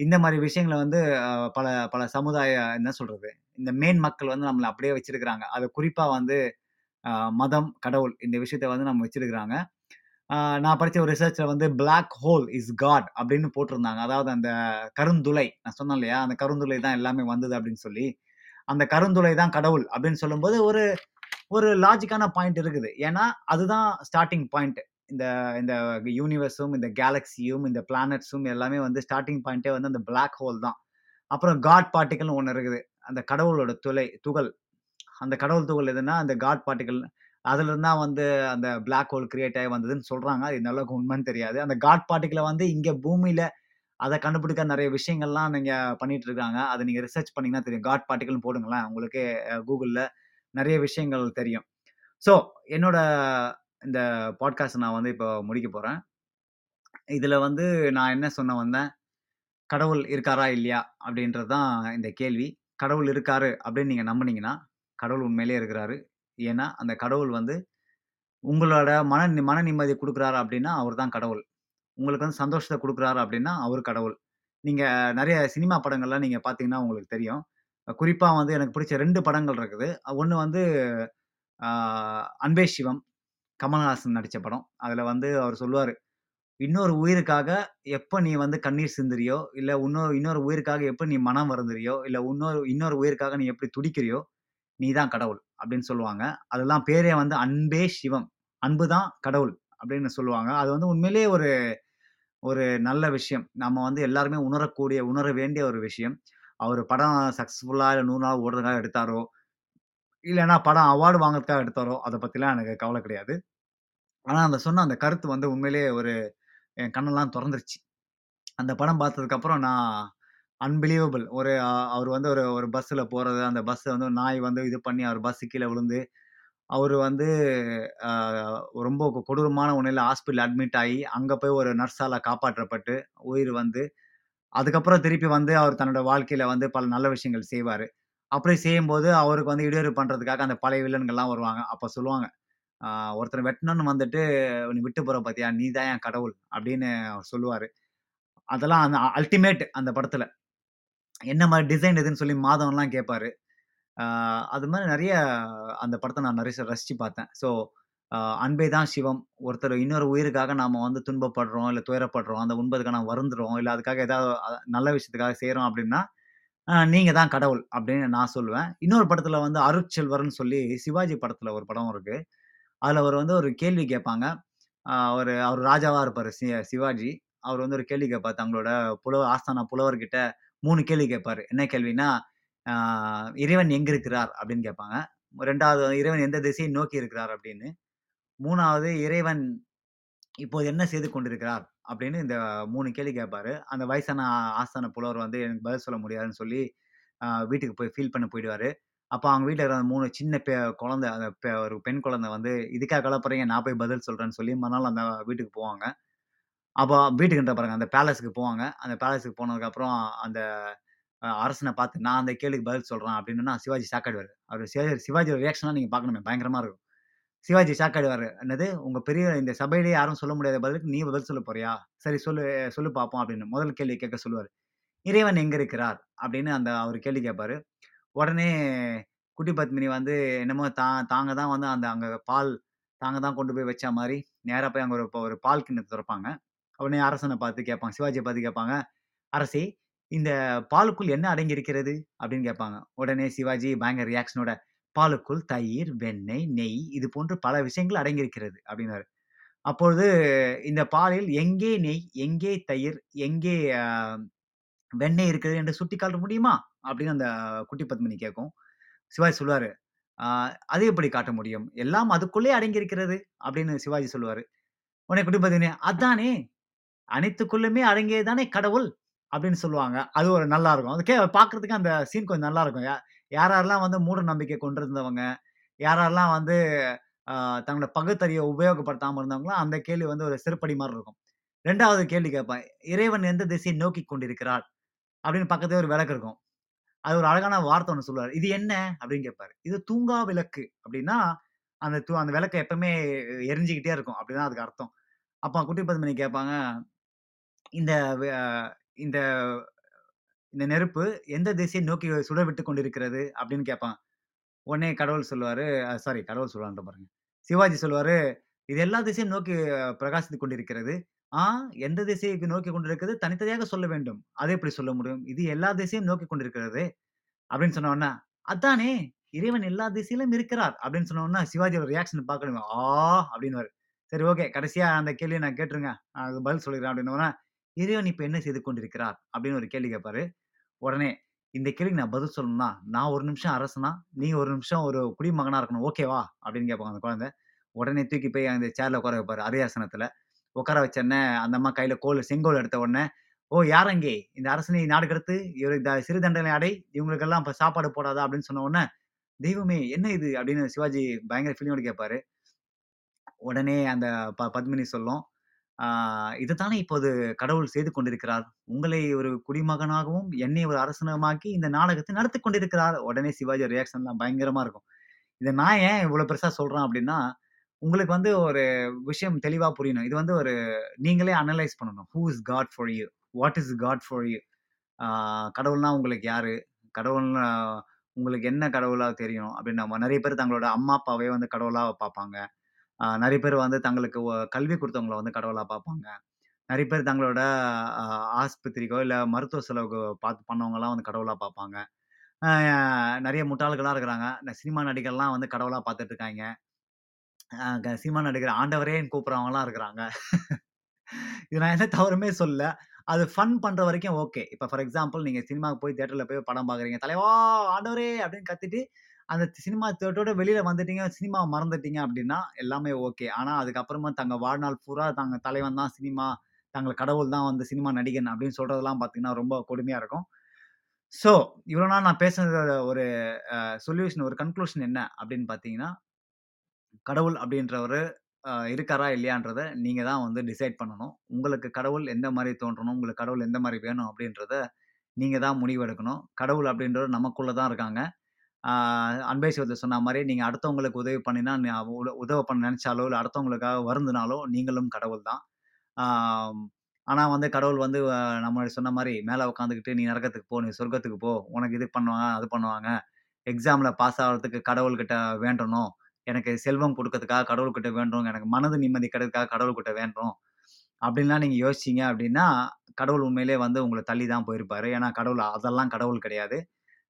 இந்த மாதிரி விஷயங்களை வந்து ஆஹ் பல பல சமுதாய என்ன சொல்றது இந்த மேன் மக்கள் வந்து நம்மளை அப்படியே வச்சிருக்கிறாங்க. அது குறிப்பாக வந்து ஆஹ் மதம், கடவுள் இந்த விஷயத்த வந்து நம்ம வச்சிருக்கிறாங்க. ஆஹ் நான் படித்த ஒரு ரிசர்ச்சில் வந்து Black ஹோல் இஸ் காட் அப்படின்னு போட்டிருந்தாங்க. அதாவது அந்த கருந்துளை, நான் சொன்னேன் இல்லையா, அந்த கருந்துளை தான் எல்லாமே வந்தது அப்படின்னு சொல்லி, அந்த கருந்துளை தான் கடவுள் அப்படின்னு சொல்லும்போது ஒரு ஒரு லாஜிக்கான பாயிண்ட் இருக்குது. ஏன்னா அதுதான் ஸ்டார்டிங் பாயிண்ட். இந்த இந்த யூனிவர்ஸும் இந்த கேலக்சியும் இந்த பிளானட்ஸும் எல்லாமே வந்து ஸ்டார்டிங் பாயிண்டே வந்து அந்த Black ஹோல் தான். அப்புறம் காட் பார்ட்டிக்கல்னு ஒன்று இருக்குது, அந்த கடவுளோட துளை துகள். அந்த கடவுள் துகள் எதுனா அந்த காட் பார்ட்டிக்கல், அதுல இருந்தா வந்து அந்த Black ஹோல் கிரியேட் ஆகி வந்ததுன்னு சொல்றாங்க. அது இந்த அளவுக்கு உண்மைன்னு தெரியாது. அந்த காட் பார்ட்டிக்கலை வந்து இங்க பூமியில அதை கண்டுபிடிக்க நிறைய விஷயங்கள்லாம் நீங்க பண்ணிட்டு இருக்காங்க. அதை நீங்க ரிசர்ச் பண்ணீங்கன்னா தெரியும், காட் பார்ட்டிக்கல்னு போடுங்களேன், உங்களுக்கு கூகுள்ல நிறைய விஷயங்கள் தெரியும். ஸோ என்னோட இந்த பாட்காஸ்ட் நான் வந்து இப்போ முடிக்க போறேன். இதுல வந்து நான் என்ன சொன்ன வந்தேன், கடவுள் இருக்காரா இல்லையா அப்படின்றது தான் இந்த கேள்வி. கடவுள் இருக்காரு அப்படின்னு நீங்க நம்புனீங்கன்னா கடவுள் உண்மையிலேயே இருக்கிறாரு. ஏன்னா அந்த கடவுள் வந்து உங்களோட மன நி- மன நிம்மதியை கொடுக்குறாரு அப்படின்னா அவர் தான் கடவுள். உங்களுக்கு வந்து சந்தோஷத்தை கொடுக்குறாரு அப்படின்னா அவர் கடவுள். நீங்க நிறைய சினிமா படங்கள்லாம் நீங்க பாத்தீங்கன்னா உங்களுக்கு தெரியும். குறிப்பா வந்து எனக்கு பிடிச்ச ரெண்டு படங்கள் இருக்குது. ஒன்று வந்து ஆஹ், அன்பே சிவம், கமல்ஹாசன் நடித்த படம். அதில் வந்து அவர் சொல்லுவார், இன்னொரு உயிருக்காக எப்போ நீ வந்து கண்ணீர் சிந்துறியோ, இல்லை இன்னொரு இன்னொரு உயிருக்காக எப்போ நீ மனம் வருந்துறியோ, இல்லை இன்னொரு இன்னொரு உயிருக்காக நீ எப்படி துடிக்கிறியோ நீ தான் கடவுள் அப்படின்னு சொல்லுவாங்க. அதெல்லாம் பேரே வந்து அன்பே சிவம், அன்பு தான் கடவுள் அப்படின்னு சொல்லுவாங்க. அது வந்து உண்மையிலேயே ஒரு ஒரு நல்ல விஷயம், நம்ம வந்து எல்லாருமே உணரக்கூடிய உணர வேண்டிய ஒரு விஷயம். அவர் படம் சக்ஸஸ்ஃபுல்லாக இல்லை நூறு நாள் ஓடுறதுக்காக எடுத்தாரோ இல்லைன்னா படம் அவார்டு வாங்குறதுக்காக எடுத்தாரோ அதை பற்றிலாம் எனக்கு கவலை கிடையாது. ஆனால் அந்த சொன்ன அந்த கருத்து வந்து உண்மையிலேயே ஒரு என் கண்ணெல்லாம் திறந்துருச்சு. அந்த படம் பார்த்ததுக்கப்புறம் நான் அன்பிலீவபிள் ஒரு அவர் வந்து ஒரு ஒரு பஸ்ஸில் போகிறது, அந்த பஸ்ஸு வந்து நாய் வந்து இது பண்ணி அவர் பஸ்ஸு கீழே விழுந்து அவர் வந்து ரொம்ப கொடூரமான உண்மையில் ஹாஸ்பிட்டல் அட்மிட் ஆகி அங்கே போய் ஒரு நர்ஸால் காப்பாற்றப்பட்டு உயிர் வந்து அதுக்கப்புறம் திருப்பி வந்து அவர் தன்னோட வாழ்க்கையில் வந்து பல நல்ல விஷயங்கள் செய்வார். அப்படி செய்யும்போது அவருக்கு வந்து இடையூறு பண்ணுறதுக்காக அந்த பழைய வில்லன்கள்லாம் வருவாங்க. அப்போ சொல்லுவாங்க, ஒருத்தர் வெட்டணும்னு வந்துட்டு நீ விட்டு போகிற பார்த்தியா, நீ தான் என் கடவுள் அப்படின்னு அவர் சொல்லுவார். அதெல்லாம் அந்த அல்டிமேட் அந்த படத்தில் என்ன மாதிரி டிசைன் எதுன்னு சொல்லி மாதவன்லாம் கேட்பார். அது மாதிரி நிறைய அந்த படத்தை நான் நிறைய ரசித்து பார்த்தேன். ஸோ அன்பே தான் சிவம். ஒருத்தர் இன்னொரு உயிருக்காக நாம் வந்து துன்பப்படுறோம் இல்லை துயரப்படுறோம், அந்த உண்பதுக்காக நாம் வருந்துறோம் இல்லை அதுக்காக ஏதாவது நல்ல விஷயத்துக்காக செய்கிறோம் அப்படின்னா நீங்கள் தான் கடவுள் அப்படின்னு நான் சொல்லுவேன். இன்னொரு படத்தில் வந்து அருட்செல்வர்னு சொல்லி சிவாஜி படத்தில் ஒரு படம் இருக்குது. அதில் அவர் வந்து ஒரு கேள்வி கேட்பாங்க. அவர் அவர் ராஜாவாக இருப்பார் சிவாஜி. அவர் வந்து ஒரு கேள்வி கேட்பார் தங்களோட புலவர் ஆஸ்தானா புலவர்கிட்ட மூணு கேள்வி கேட்பார். என்ன கேள்வின்னா, இறைவன் எங்கே இருக்கிறார் அப்படின்னு கேட்பாங்க. ரெண்டாவது, இறைவன் எந்த திசையை நோக்கி இருக்கிறார் அப்படின்னு. மூணாவது, இறைவன் இப்போது என்ன செய்து கொண்டிருக்கிறார் அப்படின்னு இந்த மூணு கேள்வி கேட்பார். அந்த வயசான ஆஸ்தான புலவர் வந்து எனக்கு பதில் சொல்ல முடியாதுன்னு சொல்லி வீட்டுக்கு போய் ஃபீல் பண்ண போயிடுவார். அப்போ அவங்க வீட்டில் இருக்கிற அந்த மூணு சின்ன பெ குழந்தை அந்த பெ ஒரு பெண் குழந்தை வந்து இதுக்காக கலப்புறீங்க நான் போய் பதில் சொல்கிறேன்னு சொல்லி மறுநாள் அந்த வீட்டுக்கு போவாங்க. அப்போ வீட்டுக்குன்ற பாருங்க அந்த பேலஸுக்கு போவாங்க. அந்த பேலஸுக்கு போனதுக்கப்புறம் அந்த அரசனை பார்த்து நான் அந்த கேள்விக்கு பதில் சொல்கிறேன் அப்படின்னா சிவாஜி சாக்காடுவார். அவர் சிவாஜி சிவாஜியோட ரியாக்ஷனாக நீங்கள் பார்க்கணுமே, பயங்கரமாக இருக்கும். சிவாஜி சாக்காடுவார், என்னது உங்கள் பெரிய இந்த சபையிலே யாரும் சொல்ல முடியாத பதிலுக்கு நீ பதில் சொல்ல போறியா, சரி சொல்லு சொல்லு பார்ப்போம் அப்படின்னு முதல் கேள்வி கேட்க சொல்லுவார். இறைவன் எங்கே இருக்கிறார் அப்படின்னு அந்த அவர் கேள்வி கேட்பார். உடனே குட்டி பத்மினி வந்து என்னமோ தா தாங்க தான் வந்து அந்த அங்கே பால் தாங்க தான் கொண்டு போய் வச்ச மாதிரி நேராக போய் அங்கே ஒரு இப்போ ஒரு பால் கிண்ணத்தை திறப்பாங்க. உடனே அரசனை பார்த்து கேட்பாங்க, சிவாஜியை பார்த்து கேட்பாங்க, அரசி இந்த பாலுக்குள் என்ன அடங்கி இருக்கிறது அப்படின்னு கேட்பாங்க. உடனே சிவாஜி பயங்கர ரியாக்ஷனோட பாலுக்குள் தயிர் வெண்ணெய் நெய் இது போன்று பல விஷயங்கள் அடங்கி இருக்கிறது அப்படின்னாரு. அப்பொழுது இந்த பாலில் எங்கே நெய் எங்கே தயிர் எங்கே வெண்ணெய் இருக்கிறது என்று சுட்டி காட்ட முடியுமா அப்படின்னு அந்த குட்டி பத்மினி கேட்கும். சிவாஜி சொல்லுவார், அது எப்படி காட்ட முடியும், எல்லாம் அதுக்குள்ளே அடங்கி இருக்கிறது அப்படின்னு சிவாஜி சொல்லுவார். உடனே குட்டி பத்மினி அதானே அனைத்துக்குள்ளுமே அடங்கியதானே கடவுள் அப்படின்னு சொல்லுவாங்க. அது ஒரு நல்லா இருக்கும். அது கே பார்க்கறதுக்கு அந்த சீன் கொஞ்சம் நல்லா இருக்கும். யா யாரெல்லாம் வந்து மூட நம்பிக்கை கொண்டிருந்தவங்க, யாரெல்லாம் வந்து தங்களோட பகுத்தறியை உபயோகப்படுத்தாமல் இருந்தவங்களோ அந்த கேள்வி வந்து ஒரு சிறப்படி மாதிரி இருக்கும். ரெண்டாவது கேள்வி கேட்பேன், இறைவன் எந்த திசையை நோக்கி கொண்டிருக்கிறார் அப்படின்னு பக்கத்துல ஒரு விளக்கு இருக்கும். அது ஒரு அழகான வார்த்தை ஒன்று சொல்லுவார், இது என்ன அப்படின்னு கேட்பாரு. இது தூங்கா விளக்கு அப்படின்னா அந்த தூ அந்த விளக்கு எப்பவுமே எரிஞ்சுக்கிட்டே இருக்கும் அப்படின்னா அதுக்கு அர்த்தம். அப்போ குட்டி பத்மினி கேட்பாங்க, இந்த இந்த இந்த நெருப்பு எந்த திசையை நோக்கி சுட விட்டு கொண்டிருக்கிறது அப்படின்னு கேட்பான். உடனே கடவுள் சொல்லுவார், சாரி கடவுள் சொல்லுவான்ற பாருங்க, சிவாஜி சொல்லுவார், இது எல்லா திசையும் நோக்கி பிரகாசித்து கொண்டிருக்கிறது. ஆ எந்த திசையை நோக்கி கொண்டிருக்கிறது தனித்தனியாக சொல்ல வேண்டும், அதை எப்படி சொல்ல முடியும், இது எல்லா திசையும் நோக்கி கொண்டிருக்கிறது அப்படின்னு சொன்ன உடனே அதானே இறைவன் எல்லா திசையிலும் இருக்கிறார் அப்படின்னு சொன்ன உடனே சிவாஜியோட ரியாக்ஷன் பார்க்கணுமா, ஆ அப்படின்னு வரு. சரி ஓகே கடைசியாக அந்த கேள்வியை நான் கேட்டுருங்க, அது பதில் சொல்லிக்கிறேன் அப்படின்னோடனே இறைவன் இப்போ என்ன செய்து கொண்டிருக்கிறார் அப்படின்னு ஒரு கேள்வி கேட்பாரு. உடனே இந்த கேள்விக்கு நான் பதில் சொல்லணும்னா நான் ஒரு நிமிஷம் அரசனா நீங்க ஒரு நிமிஷம் ஒரு குடிமகனா இருக்கணும், ஓகேவா அப்படின்னு கேட்பாங்க அந்த குழந்தை. உடனே தூக்கி போய் அந்த சேர்ல உட்கார வைப்பாரு. அரியாசனத்துல உட்கார வச்சோடனே அந்த அம்மா கையில கோல் செங்கோல் எடுத்த உடனே, ஓ யாரங்கே இந்த அரசனை நாடுகடுத்து இவர் சிறு தண்டனை அடை, இவங்களுக்கெல்லாம் இப்போ சாப்பாடு போடாதா அப்படின்னு சொன்ன உடனே தெய்வமே என்ன இது அப்படின்னு சிவாஜி பயங்கர ஃபீலிங்கோடு கேட்பாரு. உடனே அந்த ப பத்மினி சொல்லும், இதைத்தானே இப்போது கடவுள் செய்து கொண்டிருக்கிறார், உங்களை ஒரு குடிமகனாகவும் என்னை ஒரு அரசனமாக்கி இந்த நாடகத்தை நடத்தி கொண்டிருக்கிறார். உடனே சிவாஜி ரியாக்ஷன்லாம் பயங்கரமாக இருக்கும். இதை நான் ஏன் இவ்வளோ பெருசாக சொல்கிறேன் அப்படின்னா உங்களுக்கு வந்து ஒரு விஷயம் தெளிவாக புரியணும். இது வந்து ஒரு நீங்களே அனலைஸ் பண்ணணும். Who is God for you, what is God for you, கடவுள்னா உங்களுக்கு யார், கடவுள்னா உங்களுக்கு என்ன கடவுளாக தெரியும் அப்படின்னா நிறைய பேர் தங்களோட அம்மா அப்பாவே வந்து கடவுளாக பார்ப்பாங்க. நிறைய பேர் வந்து தங்களுக்கு கல்வி கொடுத்தவங்கள வந்து கடவுளாக பார்ப்பாங்க. நிறைய பேர் தங்களோட ஆஸ்பத்திரிக்கோ இல்லை மருத்துவ செலவுக்கு பார்த்து பண்ணவங்கலாம் வந்து கடவுளாக பார்ப்பாங்க. நிறைய முட்டாள்களாக இருக்கிறாங்க. சினிமா நடிகர்லாம் வந்து கடவுளாக பார்த்துட்டு இருக்காங்க. சினிமா நடிகர் ஆண்டவரேன்னு கூப்பிட்றவங்களாம் இருக்கிறாங்க. இது நான் என்ன தவறுமே சொல்ல. அது ஃபன் பண்ற வரைக்கும் ஓகே. இப்ப ஃபார் எக்ஸாம்பிள் நீங்க சினிமாவுக்கு போய் தியேட்டர்ல போய் படம் பாக்குறீங்க, தலைவா ஆண்டவரே அப்படின்னு கத்திட்டு அந்த சினிமா தியேட்டரோட வெளியில வந்துட்டீங்க, சினிமாவை மறந்துட்டீங்க அப்படின்னா எல்லாமே ஓகே. ஆனா அதுக்கப்புறமா தங்க வாழ்நாள் பூரா தாங்க தலைவன் தான் சினிமா, தங்களை கடவுள் தான் வந்து சினிமா நடிகன் அப்படின்னு சொல்றதெல்லாம் பாத்தீங்கன்னா ரொம்ப கொடுமையா இருக்கும். ஸோ இவ்வளோ நாள் நான் பேசுனதோட ஒரு சொல்யூஷன், ஒரு கன்க்ளூஷன் என்ன அப்படின்னு பார்த்தீங்கன்னா, கடவுள் அப்படின்றவர் இருக்காரா இல்லையான்றத நீங்கள் தான் வந்து டிசைட் பண்ணணும். உங்களுக்கு கடவுள் எந்த மாதிரி தோன்றணும், உங்களுக்கு கடவுள் எந்த மாதிரி வேணும் அப்படின்றத நீங்கள் தான் முடிவெடுக்கணும். கடவுள் அப்படின்றவர் நமக்குள்ளே தான் இருக்காங்க. அன்பை சிவத்தில் சொன்ன மாதிரி நீங்கள் அடுத்தவங்களுக்கு உதவி பண்ணினா, உதவி பண்ண நினச்சாலோ இல்லை அடுத்தவங்களுக்காக வருந்தினாலோ நீங்களும் கடவுள் தான். ஆனால் வந்து கடவுள் வந்து நம்ம சொன்ன மாதிரி மேலே உட்காந்துக்கிட்டு நீ நரகத்துக்கு போ, நீ சொர்க்கத்துக்கு போ, உனக்கு இது பண்ணுவாங்க அது பண்ணுவாங்க, எக்ஸாமில் பாஸ் ஆகிறதுக்கு கடவுள்கிட்ட வேண்டணும், எனக்கு செல்வம் கொடுக்கறதுக்காக கடவுள்கிட்ட வேண்டும், எனக்கு மனது நிம்மதி கிடைக்கிறதுக்காக கடவுள்கிட்ட வேண்டும் அப்படின்லாம் நீங்கள் யோசிச்சிங்க அப்படின்னா கடவுள் உண்மையிலே வந்து உங்களை தள்ளி தான் போயிருப்பார். ஏன்னா கடவுள் அதெல்லாம் கடவுள் கிடையாது.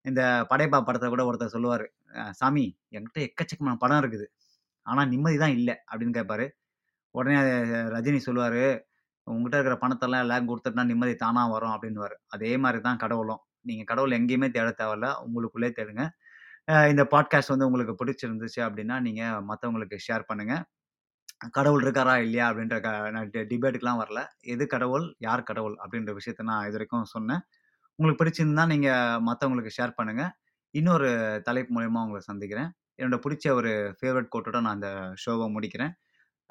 இந்த படைப்பா படத்தை கூட ஒருத்தர் சொல்லுவார், சாமி என்கிட்ட எக்கச்சக்கமான படம் இருக்குது ஆனால் நிம்மதி தான் இல்லை அப்படின்னு கேட்பாரு. உடனே ரஜினி சொல்லுவார், உங்ககிட்ட இருக்கிற பணத்தெல்லாம் எல்லாரும் கொடுத்துட்டுனா நிம்மதி தானாக வரும் அப்படின்வார். அதே மாதிரி தான் கடவுளும், நீங்கள் கடவுள் எங்கேயுமே தேட தேவையில்ல, உங்களுக்குள்ளே தேடுங்க. இந்த பாட்காஸ்ட் வந்து உங்களுக்கு பிடிச்சிருந்துச்சு அப்படின்னா நீங்கள் மற்றவங்களுக்கு ஷேர் பண்ணுங்கள். கடவுள் இருக்காரா இல்லையா அப்படின்ற க நான் டிபேட்டுக்கெலாம் வரல, எது கடவுள் யார் கடவுள் அப்படின்ற விஷயத்த நான் இது வரைக்கும் சொன்னேன். உங்களுக்கு பிடிச்சிருந்தா நீங்கள் மற்றவங்களுக்கு ஷேர் பண்ணுங்கள். இன்னொரு தலைப்பு மூலயமா உங்களை சந்திக்கிறேன். என்னோட பிடிச்ச ஒரு ஃபேவரட் கோட்டோட நான் அந்த ஷோவை முடிக்கிறேன்.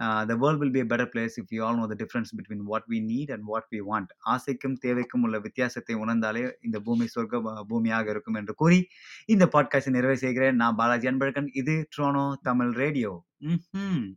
Uh, the world will be a better place if you all know the difference between what we need and what we want. ஆசைக்கும் தேவைக்கும் உள்ள வித்தியாசத்தை உணர்ந்தாலே இந்த பூமி சொர்க்க பூமியாக இருக்கும் என்று கூறி இந்த பாட்காஸ்டை நிறைவு செய்கிறேன். நான் பாலாஜி அன்பழகன். இது ட்ரோனோ தமிழ் ரேடியோ. ம்